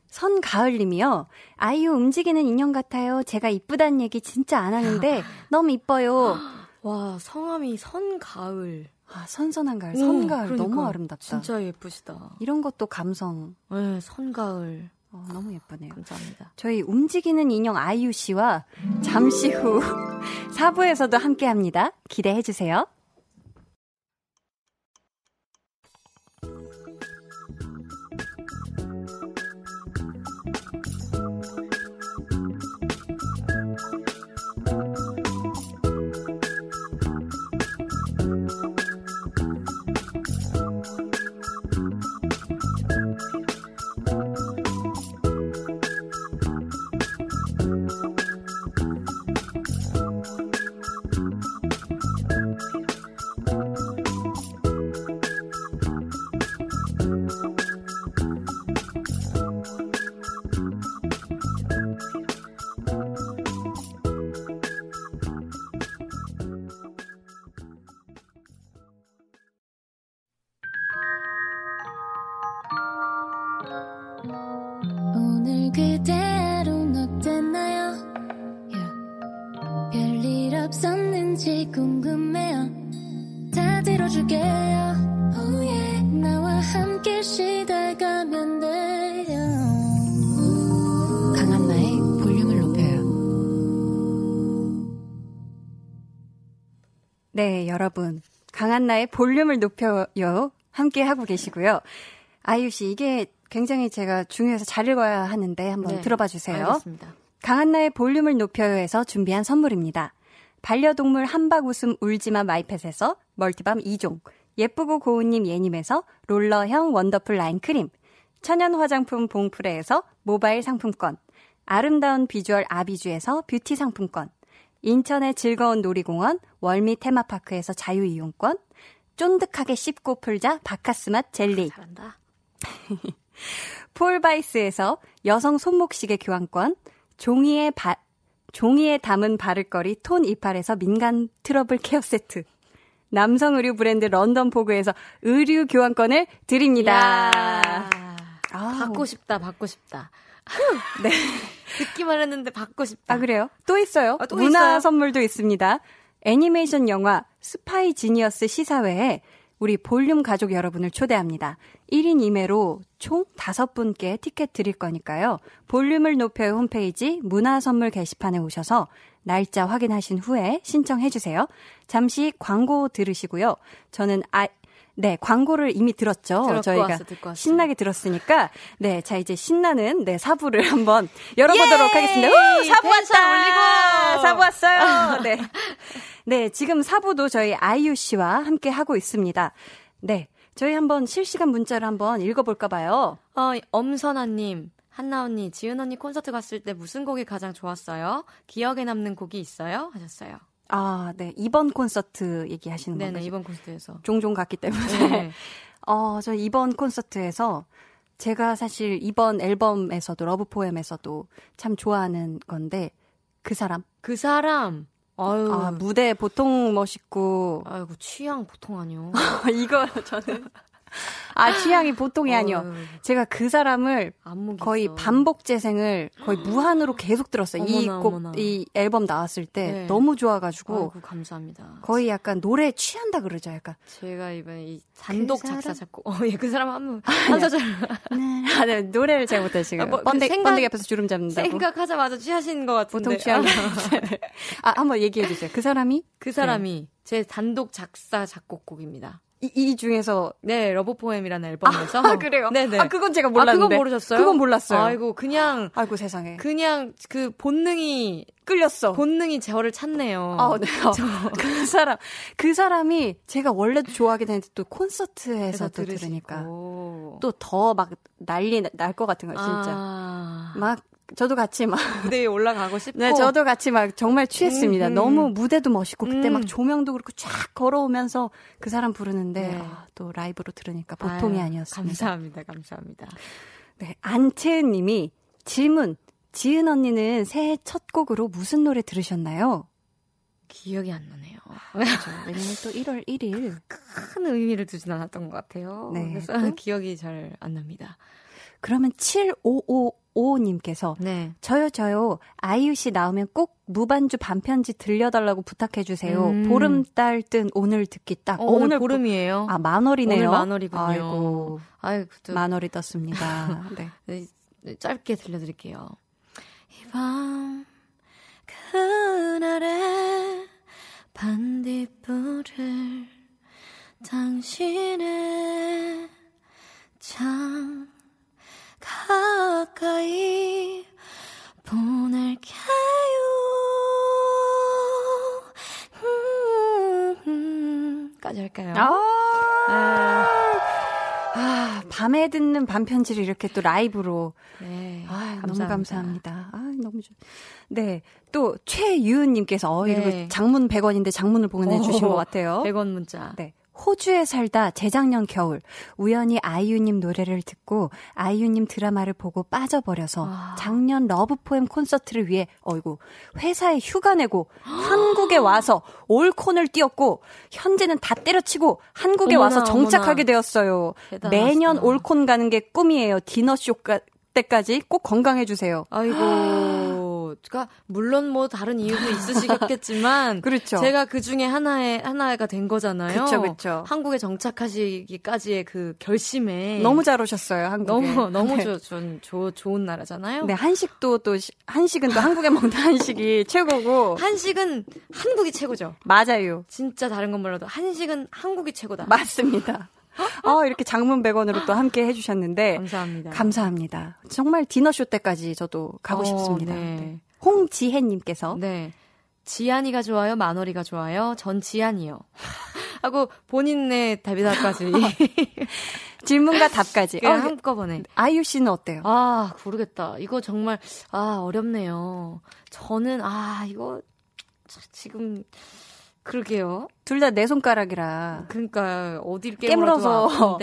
선가을 님이요. 아이유 움직이는 인형 같아요. 제가 이쁘다는 얘기 진짜 안 하는데 너무 이뻐요. 와, 성함이 선가을. 아, 선선한 가을. 선가을. 그러니까, 너무 아름답다. 진짜 예쁘시다. 이런 것도 감성. 네, 선가을. 어, 너무 예쁘네요. 감사합니다. 저희 움직이는 인형 아이유 씨와 잠시 후 사 부에서도 함께합니다. 기대해 주세요. 네, 여러분 강한나의 볼륨을 높여요 함께 하고 계시고요. 아이유 씨 이게 굉장히 제가 중요해서 잘 읽어야 하는데 한번 네, 들어봐 주세요. 알겠습니다. 강한나의 볼륨을 높여요에서 준비한 선물입니다. 반려동물 함박웃음 울지마 마이펫에서 멀티밤 이 종, 예쁘고 고운님 예님에서 롤러형 원더풀 라인 크림, 천연 화장품 봉프레에서 모바일 상품권, 아름다운 비주얼 아비주에서 뷰티 상품권, 인천의 즐거운 놀이공원 월미 테마파크에서 자유이용권, 쫀득하게 씹고 풀자 바카스맛 젤리, 잘한다. 폴바이스에서 여성 손목시계 교환권, 종이에, 바, 종이에 담은 바를거리 톤 이팔에서 민간 트러블 케어 세트, 남성 의류 브랜드 런던 포그에서 의류 교환권을 드립니다. 아, 받고 싶다, 받고 싶다. 네. 듣기만 했는데 받고 싶다. 아, 그래요? 또 있어요. 아, 또 문화 있어요? 선물도 있습니다. 애니메이션 영화 스파이 지니어스 시사회에 우리 볼륨 가족 여러분을 초대합니다. 일 인 이 매로 총 다섯 분께 티켓 드릴 거니까요. 볼륨을 높여요 홈페이지 문화 선물 게시판에 오셔서 날짜 확인하신 후에 신청해 주세요. 잠시 광고 들으시고요. 저는 아 네, 광고를 이미 들었죠. 저희가 왔어, 왔어. 신나게 들었으니까 네, 자 이제 신나는 네, 사부를 한번 열어보도록 예이! 하겠습니다. 우, 사부 왔다. 올리고. 사부 왔어요. 네. 네, 지금 사부도 저희 아이유 씨와 함께 하고 있습니다. 네, 저희 한번 실시간 문자를 한번 읽어볼까 봐요. 어, 엄선아님, 한나 언니, 지은 언니 콘서트 갔을 때 무슨 곡이 가장 좋았어요? 기억에 남는 곡이 있어요? 하셨어요. 아, 네. 이번 콘서트 얘기하시는 거죠? 네네, 이번 콘서트에서. 종종 갔기 때문에. 네. 어, 저 이번 콘서트에서 제가 사실 이번 앨범에서도 러브포엠에서도 참 좋아하는 건데 그 사람. 그 사람. 아유. 아, 무대 보통 멋있고. 아이고, 취향 보통 아니요. 이거 저는 아, 취향이 보통이 아니요. 제가 그 사람을 거의 반복 재생을 거의 무한으로 계속 들었어요. 이 곡, 이 앨범 나왔을 때 네. 너무 좋아가지고. 아이고, 감사합니다. 거의 약간 노래에 취한다 그러죠, 약간. 제가 이번에 이 단독 그 작사 작곡. 어, 예, 그 사람 한, 한 소절. 네. 아, 네, 노래를 잘 못해요, 지금. 아, 뭐, 번데기, 그 생각, 번데기 앞에서 주름 잡는다고. 생각하자마자 취하신 것 같은데. 보통 취하는 아, 한번 얘기해 주세요. 그 사람이? 그 사람이. 네. 제 단독 작사 작곡곡입니다. 이, 이 중에서 네 러브포엠이라는 앨범에서 아 그래요? 네네. 아 그건 제가 몰랐는데. 아 그건 모르셨어요? 그건 몰랐어요. 아이고 그냥 아이고 세상에. 그냥 그 본능이 끌렸어. 본능이 저를 찾네요. 아, 네. 저 그 사람 그 사람이 제가 원래도 좋아하게 되는데 또 콘서트에서 또 들으니까 또 더 막 난리 날 것 같은 거 진짜 아... 막. 저도 같이 막 무대에 올라가고 싶고 네, 저도 같이 막 정말 취했습니다. 음, 음. 너무 무대도 멋있고 그때 음. 막 조명도 그렇고 쫙 걸어오면서 그 사람 부르는데 네. 아, 또 라이브로 들으니까 보통이 아유, 아니었습니다. 감사합니다. 감사합니다. 네, 안채은 님이 질문. 지은 언니는 새해 첫 곡으로 무슨 노래 들으셨나요? 기억이 안 나네요. 그렇죠. 왜냐면 또 일월 일일 큰 의미를 두진 않았던 것 같아요. 네, 그래서 또? 기억이 잘 안 납니다. 그러면 칠오오오 님께서 네. 저요 저요 아이유 씨 나오면 꼭 무반주 반편지 들려달라고 부탁해주세요. 음. 보름달 뜬 오늘 듣기 딱. 어, 오늘, 오늘 보름이에요. 아 만월이네요. 오늘 만월이군요. 아이고, 아이고 저... 만월이 떴습니다. 네. 네, 짧게 들려드릴게요. 이밤 그날의 반딧불을 당신의 창 가까이 보낼게요. 음, 까지 할까요? 아~, 아~, 아, 밤에 듣는 반편지를 이렇게 또 라이브로. 네. 아, 감사합니다. 너무 감사합니다. 아, 너무 좋. 네. 또 최유은님께서 어, 네. 장문 백 원인데 장문을 보내주신 것 같아요. 백 원 문자. 네. 호주에 살다 재작년 겨울 우연히 아이유님 노래를 듣고 아이유님 드라마를 보고 빠져버려서 아. 작년 러브포엠 콘서트를 위해 어이구 회사에 휴가 내고 한국에 와서 올콘을 뛰었고 현재는 다 때려치고 한국에 어머나, 와서 정착하게 어머나. 되었어요. 대단하시다. 매년 올콘 가는 게 꿈이에요. 디너쇼 때까지 꼭 건강해주세요. 아이고 그러니까 물론 뭐 다른 이유도 있으시겠지만 그렇죠. 제가 그 중에 하나의 하나가 된 거잖아요. 그렇죠, 그렇죠. 한국에 정착하시기까지의 그 결심에 너무 잘 오셨어요, 한국에. 너무 너무 네. 조, 조, 조, 좋은 나라잖아요. 네, 한식도 또 한식은 또 한국에 먹는 한식이 최고고 한식은 한국이 최고죠. 맞아요. 진짜 다른 건 몰라도 한식은 한국이 최고다. 맞습니다. 어, 이렇게 장문 백 원으로 또 함께 해주셨는데. 감사합니다. 감사합니다. 정말 디너쇼 때까지 저도 가고 어, 싶습니다. 네. 네. 홍지혜님께서. 네. 지안이가 좋아요? 만월이가 좋아요? 전 지안이요. 하고 본인의 답이다까지. 질문과 답까지. 어, 한꺼번에. 아이유 씨는 어때요? 아, 모르겠다. 이거 정말, 아, 어렵네요. 저는, 아, 이거, 지금. 그러게요. 둘 다 내 손가락이라. 그러니까 어딜 깨물어서.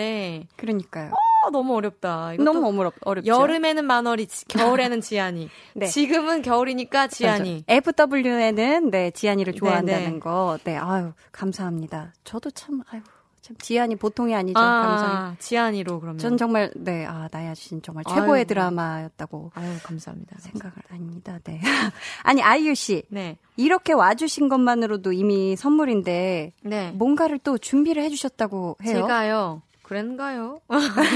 그러니까요. 아, 너무 어렵다. 너무 어렵, 어렵죠. 여름에는 만월이, 겨울에는 지안이. 네. 지금은 겨울이니까 지안이. 그렇죠. 에프더블유에는 네, 지안이를 좋아한다는 네네. 거. 네, 아유 감사합니다. 저도 참 아유 참 지안이 보통이 아니죠. 아, 감사합니다. 지안이로 그러면. 전 정말 네, 아 나야 신 정말 최고의 아유, 드라마였다고. 아유 감사합니다. 생각을 합니다. 네. 아니 아이유 씨. 네. 이렇게 와주신 것만으로도 이미 선물인데 네. 뭔가를 또 준비를 해주셨다고 해요. 제가요. 그랬나요?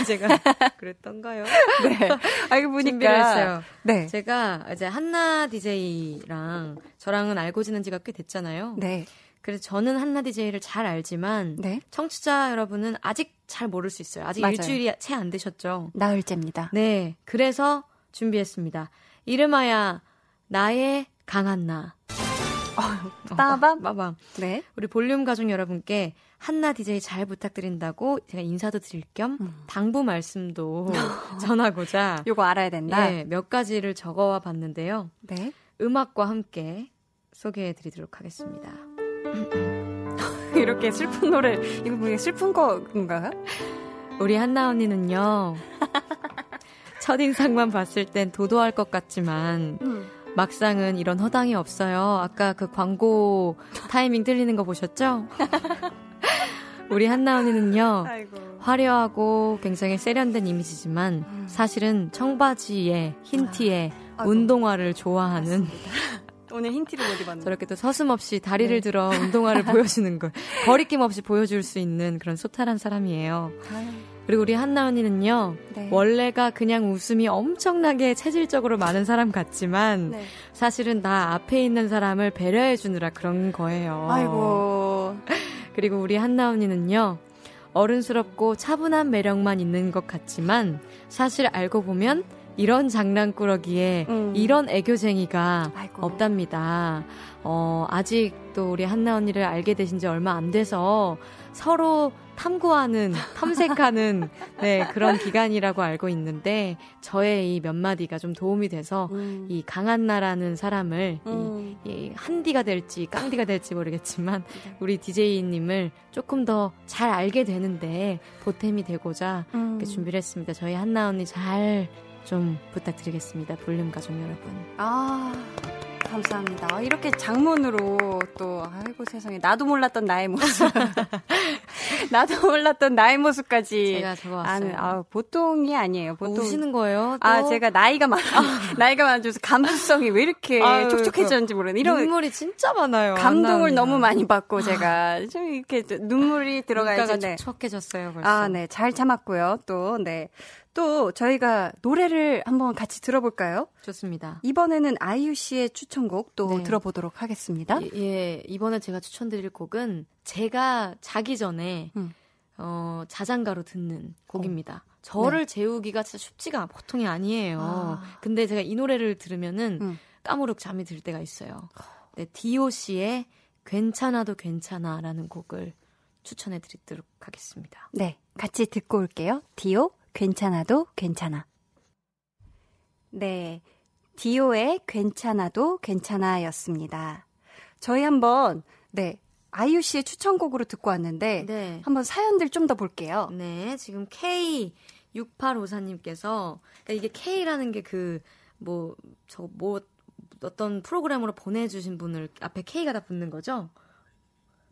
제가 그랬던가요? 네. 알고 보니까 준비를 했어요. 네. 제가 이제 한나 디제이랑 저랑은 알고 지낸 지가 꽤 됐잖아요. 네. 그래서 저는 한나 디제이를 잘 알지만 네? 청취자 여러분은 아직 잘 모를 수 있어요. 아직 맞아요. 일주일이 채 안 되셨죠. 나흘째입니다. 네. 그래서 준비했습니다. 이름하여 나의 강한나. 어, 빠밤 빠밤. 네. 우리 볼륨 가족 여러분께 한나 디제이 잘 부탁드린다고 제가 인사도 드릴 겸 음. 당부 말씀도 전하고자 요거 알아야 된다. 네, 몇 가지를 적어와 봤는데요. 네. 음악과 함께 소개해 드리도록 하겠습니다. 이렇게 슬픈 노래 이거 뭐 슬픈 건가? 우리 한나 언니는요. 첫인상만 봤을 땐 도도할 것 같지만 음. 막상은 이런 허당이 없어요. 아까 그 광고 타이밍 틀리는 거 보셨죠? 우리 한나 언니는요. 아이고. 화려하고 굉장히 세련된 이미지지만 음. 사실은 청바지에 흰 티에 아이고. 운동화를 좋아하는 오늘 흰 티를 못 입었네. 저렇게 또 서슴없이 다리를 네. 들어 운동화를 보여주는 걸 거리낌 없이 보여줄 수 있는 그런 소탈한 사람이에요. 아유. 그리고 우리 한나 언니는요. 네. 원래가 그냥 웃음이 엄청나게 체질적으로 많은 사람 같지만 네. 사실은 나 앞에 있는 사람을 배려해 주느라 그런 거예요. 아이고. 그리고 우리 한나 언니는요. 어른스럽고 차분한 매력만 있는 것 같지만 사실 알고 보면 이런 장난꾸러기에 음. 이런 애교쟁이가 아이고. 없답니다. 어, 아직 또 우리 한나 언니를 알게 되신 지 얼마 안 돼서 서로 탐구하는, 탐색하는 네, 그런 기간이라고 알고 있는데 저의 이 몇 마디가 좀 도움이 돼서 음. 이 강한나라는 사람을 음. 이, 이 한디가 될지 깡디가 될지 모르겠지만 우리 디제이님을 조금 더 잘 알게 되는데 보탬이 되고자 음. 이렇게 준비를 했습니다. 저희 한나 언니 잘 좀 부탁드리겠습니다. 볼륨 가족 여러분. 아 감사합니다. 이렇게 장문으로 또 아이고 세상에 나도 몰랐던 나의 모습 나도 몰랐던 나의 모습까지 제가 적어왔어요. 아, 보통이 아니에요. 보통 우시는 거예요? 또? 아 제가 나이가 많아 나이가 많아져서 감수성이 왜 이렇게 아유, 촉촉해졌는지 모르는 이런 눈물이 진짜 많아요. 감동을 너무 많이 받고 제가 좀 이렇게 눈물이 들어가야지. 눈가가 촉촉해졌어요. 벌써. 아 네 잘 참았고요. 또 네. 또 저희가 노래를 한번 같이 들어볼까요? 좋습니다. 이번에는 아이유 씨의 추천곡 또 네. 들어보도록 하겠습니다. 예, 예, 이번에 제가 추천드릴 곡은 제가 자기 전에 음. 어, 자장가로 듣는 곡입니다. 어. 저를 네. 재우기가 진짜 쉽지가 보통이 아니에요. 아. 근데 제가 이 노래를 들으면은 음. 까무룩 잠이 들 때가 있어요. 네, 디오씨의 괜찮아도 괜찮아라는 곡을 추천해드리도록 하겠습니다. 네, 같이 듣고 올게요. 디오 괜찮아도 괜찮아. 네, 디오의 괜찮아도 괜찮아였습니다. 저희 한번 네 아이유 씨의 추천곡으로 듣고 왔는데 네. 한번 사연들 좀 더 볼게요. 네, 지금 케이 육팔오사님께서 그러니까 이게 K라는 게 그 뭐 저 뭐 어떤 프로그램으로 보내주신 분을 앞에 K가 다 붙는 거죠?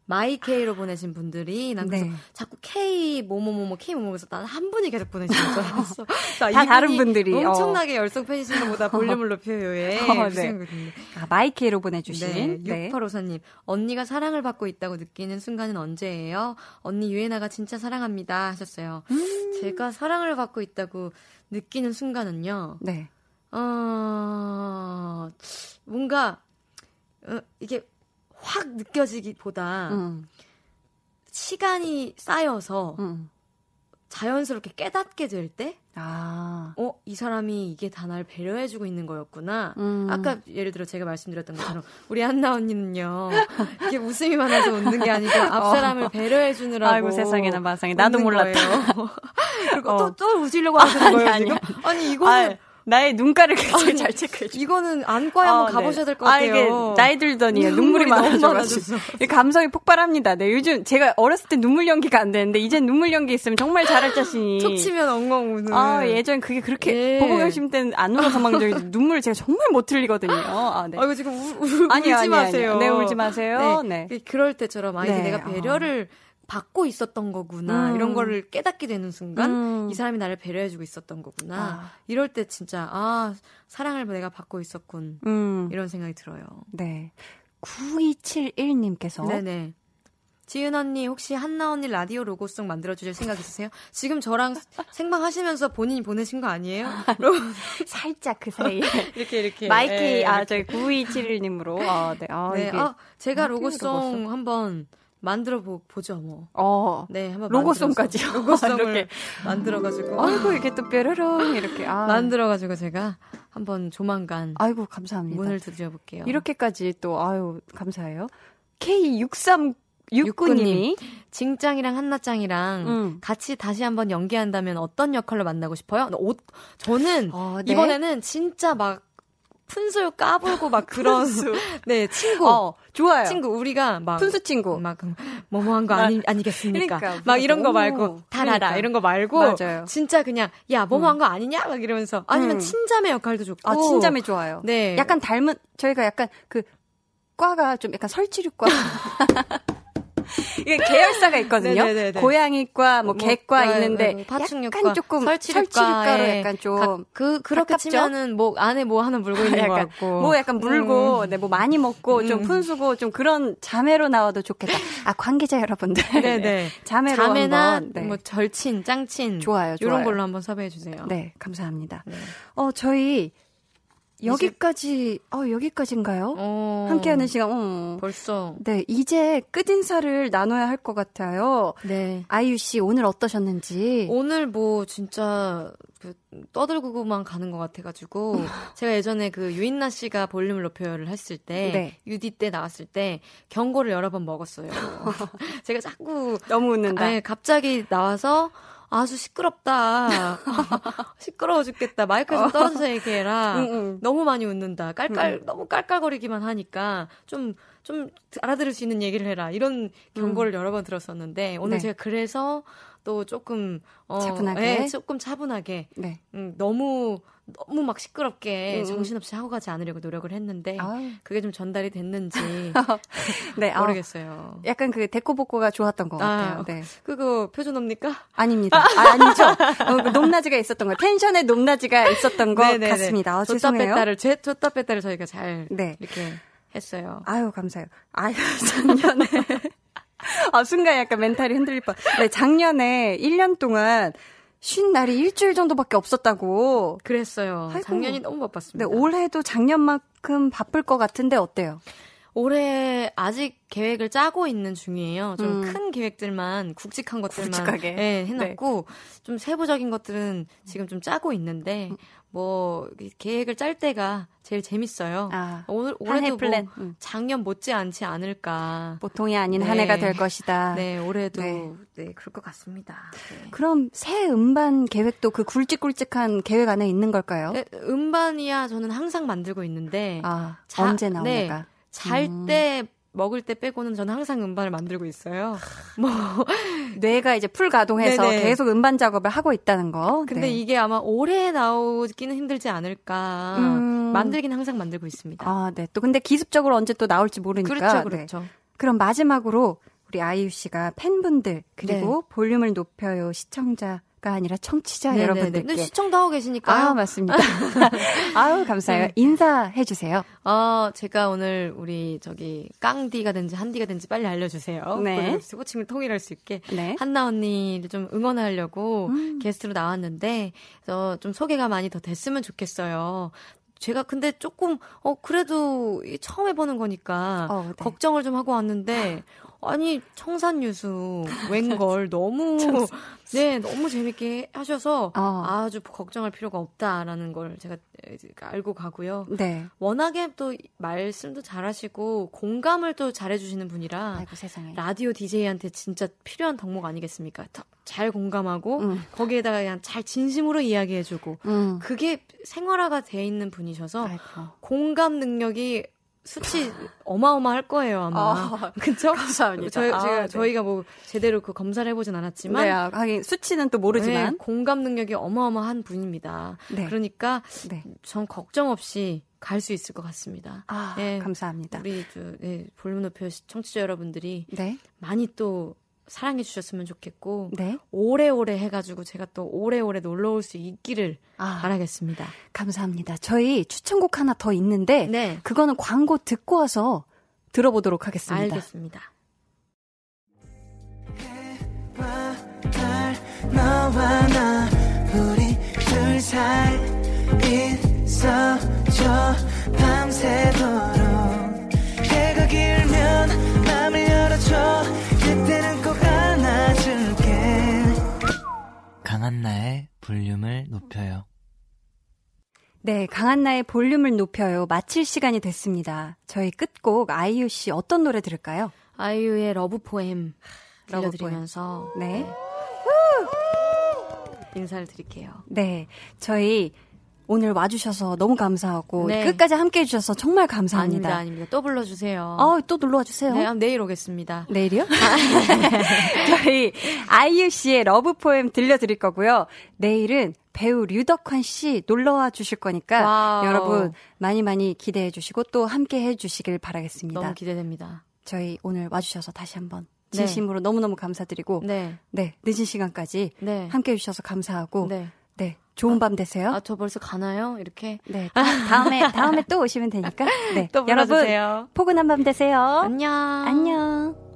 마이케이로 보내신 분들이 난 그래서 네. 자꾸 K 뭐뭐뭐뭐 K 뭐뭐에서 난 한 분이 계속 보내시는 줄 알았어. 다 다른 분들이 엄청나게 어. 열성 팬이신 것보다 볼륨을 높여요에 어, 네. 아, 마이케이로 보내주신 네. 육팔오사님 네. 언니가 사랑을 받고 있다고 느끼는 순간은 언제예요? 언니 유애나가 진짜 사랑합니다 하셨어요. 음. 제가 사랑을 받고 있다고 느끼는 순간은요. 네. 어 뭔가 어, 이게 확 느껴지기보다 음. 시간이 쌓여서 음. 자연스럽게 깨닫게 될 때, 아. 어, 이 사람이 이게 다 날 배려해주고 있는 거였구나. 음. 아까 예를 들어 제가 말씀드렸던 것처럼 우리 한나 언니는요, 이게 웃음이 많아서 웃는 게 아니고 앞 사람을 어. 배려해주느라고. 아이고 세상에나 마상에 나도 몰랐다고. 그리고 어. 또, 또 웃으려고 하시는 아니, 거예요 아니, 지금? 아니, 아니 이거는. 아. 나의 눈가를 굉장히 잘 체크해줘. 이거는 안과에 아, 한번 가보셔야 될 것 네. 같아요. 아, 이게 나이 들더니 눈물이, 눈물이 많아져서 감성이 폭발합니다. 네, 요즘 제가 어렸을 때 눈물 연기가 안 되는데 이제 눈물 연기 있으면 정말 잘할 자신이. 톡치면 엉엉 우는. 아, 예전 그게 그렇게 예. 보복연심 때는 안 울어서 망정이 눈물을 제가 정말 못 흘리거든요. 아, 네. 아, 이거 지금 우, 우, 아니, 울지 아니, 마세요. 아니, 네, 울지 마세요. 네, 네. 그럴 때처럼 아, 이제 네. 내가 배려를. 어. 받고 있었던 거구나. 음. 이런 거를 깨닫게 되는 순간 음. 이 사람이 나를 배려해주고 있었던 거구나. 아. 이럴 때 진짜 아 사랑을 내가 받고 있었군. 음. 이런 생각이 들어요. 네. 구이칠일님께서 네네. 지은 언니 혹시 한나 언니 라디오 로고송 만들어주실 생각 있으세요? 지금 저랑 생방 하시면서 본인이 보내신 거 아니에요? 살짝 그 사이에 이렇게 이렇게 마이키 네, 아 저희 구이칠일님으로 아, 네. 아, 네. 아, 제가 로고송, 로고송 한번 만들어 보, 보죠, 뭐. 어. 네, 한번 로고송까지요. 로고송을 이렇게 만들어가지고. 아이고, 이게 또 뾰로롱, 이렇게. 아. 만들어가지고 제가 한번 조만간. 아이고, 감사합니다. 문을 두드려볼게요. 이렇게까지 또, 아유, 감사해요. 케이 육삼육구님이 징짱이랑 한나짱이랑 음. 같이 다시 한번 연기한다면 어떤 역할로 만나고 싶어요? 옷, 저는 어, 네? 이번에는 진짜 막, 푼수 까불고 막 그런 네 친구 어, 좋아요 친구 우리가 막 푼수 친구 막 뭐뭐한 거 아니 아니겠습니까 그러니까, 막 이런 거 말고 다 알아 그러니까. 이런 거 말고 맞아요. 진짜 그냥 야 뭐뭐한 거 음. 아니냐 막 이러면서 아니면 음. 친자매 역할도 좋고 아 친자매 좋아요 네 약간 닮은 저희가 약간 그 과가 좀 약간 설치류과 이게 계열사가 있거든요. 네네네네. 고양이과, 뭐 개과 뭐, 있는데 네, 파충류과, 약간 조금 설치류과로 약간 좀 가, 그 그렇게 가깝죠? 치면은 뭐 안에 뭐 하나 물고 있는 거 같고 뭐 약간 물고, 음. 네, 뭐 많이 먹고 음. 좀 푼수고 좀 그런 자매로 나와도 좋겠다. 아 관계자 여러분들, 네네 자매로 자매나 한번, 네. 뭐 절친, 짱친, 좋아요, 좋아요. 이런 걸로 한번 섭외해 주세요. 네, 감사합니다. 네. 어 저희. 여기까지, 이제... 어, 여기까지인가요? 어... 함께하는 시간, 어. 벌써. 네, 이제 끝인사를 나눠야 할 것 같아요. 네. 아이유씨, 오늘 어떠셨는지? 오늘 뭐, 진짜, 그, 떠들고만 가는 것 같아가지고, 제가 예전에 그 유인나 씨가 볼륨을 높여요를 했을 때, 네. 유디 때 나왔을 때, 경고를 여러 번 먹었어요. 제가 자꾸. 너무 웃는다. 아니, 갑자기 나와서, 아주 시끄럽다. 시끄러워 죽겠다. 마이크 좀 떨어져서 얘기해라. 응, 응. 너무 많이 웃는다. 깔깔, 응. 너무 깔깔거리기만 하니까 좀, 좀 알아들을 수 있는 얘기를 해라. 이런 경고를 응. 여러 번 들었었는데, 오늘 네. 제가 그래서 또 조금, 어, 차분하게. 네, 조금 차분하게. 네. 음, 너무, 너무 막 시끄럽게 음. 정신없이 하고 가지 않으려고 노력을 했는데 아유. 그게 좀 전달이 됐는지 네, 모르겠어요. 약간 그 데코복고가 좋았던 것 같아요. 아, 네. 그거 표준어입니까? 아닙니다. 아, 아니죠. 높낮이가 있었던 거. 텐션의 높낮이가 있었던 것 네네네. 같습니다. 아, 죄송해요. 줬다 뺐다를, 제, 줬다 뺐다를 저희가 잘 네. 이렇게 했어요. 아유 감사해요. 아유 작년에 아, 순간 약간 멘탈이 흔들릴 뻔. 네, 작년에 일 년 동안 쉰 날이 일주일 정도밖에 없었다고. 그랬어요. 아이고. 작년이 너무 바빴습니다. 네, 올해도 작년만큼 바쁠 것 같은데 어때요? 올해 아직 계획을 짜고 있는 중이에요. 좀 큰 음. 계획들만 굵직한 것들만 굵직하게. 네, 해놨고 네. 좀 세부적인 것들은 지금 좀 짜고 있는데 뭐 계획을 짤 때가 제일 재밌어요. 아, 오늘 올해도 플랜. 뭐 작년 못지않지 않을까. 보통이 아닌 네. 한 해가 될 것이다. 네, 올해도 네, 네 그럴 것 같습니다. 네. 그럼 새 음반 계획도 그 굵직굵직한 계획 안에 있는 걸까요? 네, 음반이야 저는 항상 만들고 있는데 아, 자, 언제 나오는가. 네. 잘 때, 음. 먹을 때 빼고는 저는 항상 음반을 만들고 있어요. 뭐. 뇌가 이제 풀 가동해서 네네. 계속 음반 작업을 하고 있다는 거. 근데 네. 이게 아마 올해 나오기는 힘들지 않을까. 음. 만들긴 항상 만들고 있습니다. 아, 네. 또 근데 기습적으로 언제 또 나올지 모르니까. 그렇죠, 그렇죠. 네. 그럼 마지막으로 우리 아이유 씨가 팬분들, 그리고 네. 볼륨을 높여요 시청자, 가 아니라 청취자 네네네. 여러분들께 근데 시청도 하고 계시니까 아 맞습니다. 아유 감사해요. 네. 인사해 주세요. 어 제가 오늘 우리 저기 깡디가 된지 한디가 된지 빨리 알려주세요. 네. 호칭을 통일할 수 있게 네. 한나 언니를 좀 응원하려고 음. 게스트로 나왔는데 어, 좀 소개가 많이 더 됐으면 좋겠어요. 제가 근데 조금 어 그래도 처음 해보는 거니까 어, 네. 걱정을 좀 하고 왔는데. 아니 청산유수 웬걸 너무 네 너무 재밌게 하셔서 어. 아주 걱정할 필요가 없다라는 걸 제가 알고 가고요. 네. 워낙에 또 말씀도 잘하시고 공감을 또 잘해주시는 분이라 아이고, 세상에. 라디오 디제이한테 진짜 필요한 덕목 아니겠습니까? 잘 공감하고 음. 거기에다가 그냥 잘 진심으로 이야기해주고 음. 그게 생활화가 돼 있는 분이셔서 아이고. 공감 능력이 수치 어마어마할 거예요 아마. 아, 그렇죠? 감사합니다. 저희, 제가, 아, 네. 저희가 뭐 제대로 그 검사를 해보진 않았지만, 네, 아, 하긴 수치는 또 모르지만 네, 공감 능력이 어마어마한 분입니다. 네. 그러니까 네. 전 걱정 없이 갈 수 있을 것 같습니다. 아, 네, 감사합니다. 우리 저, 네, 볼륨 높여 청취자 여러분들이 네? 많이 또 사랑해 주셨으면 좋겠고 네? 오래오래 해가지고 제가 또 오래오래 놀러올 수 있기를 아, 바라겠습니다. 감사합니다. 저희 추천곡 하나 더 있는데 네. 그거는 광고 듣고 와서 들어보도록 하겠습니다. 알겠습니다. 해와 달 너와 나 우리 둘 사이 있어줘 밤새도록 해가 길면 맘을 열어줘 강한나의 볼륨을 높여요. 네, 강한나의 볼륨을 높여요. 마칠 시간이 됐습니다. 저희 끝곡 아이유 씨 어떤 노래 들을까요? 아이유의 러브 포엠 들려드리면서 네. 네. 인사를 드릴게요. 네, 저희 오늘 와주셔서 너무 감사하고 네. 끝까지 함께해 주셔서 정말 감사합니다. 아닙니다. 아닙니다. 또 불러주세요. 아, 또 놀러와 주세요. 네, 내일 오겠습니다. 내일이요? 저희 아이유 씨의 러브 포엠 들려드릴 거고요. 내일은 배우 류덕환 씨 놀러와 주실 거니까 와우. 여러분 많이 많이 기대해 주시고 또 함께해 주시길 바라겠습니다. 너무 기대됩니다. 저희 오늘 와주셔서 다시 한번 진심으로 네. 너무너무 감사드리고 네. 네, 늦은 시간까지 네. 함께해 주셔서 감사하고 네. 네, 좋은 밤 되세요. 아, 저 벌써 가나요? 이렇게? 네, 다음에 다음에 또 오시면 되니까. 네, 또 불러주세요. 여러분, 포근한 밤 되세요. 안녕. 안녕.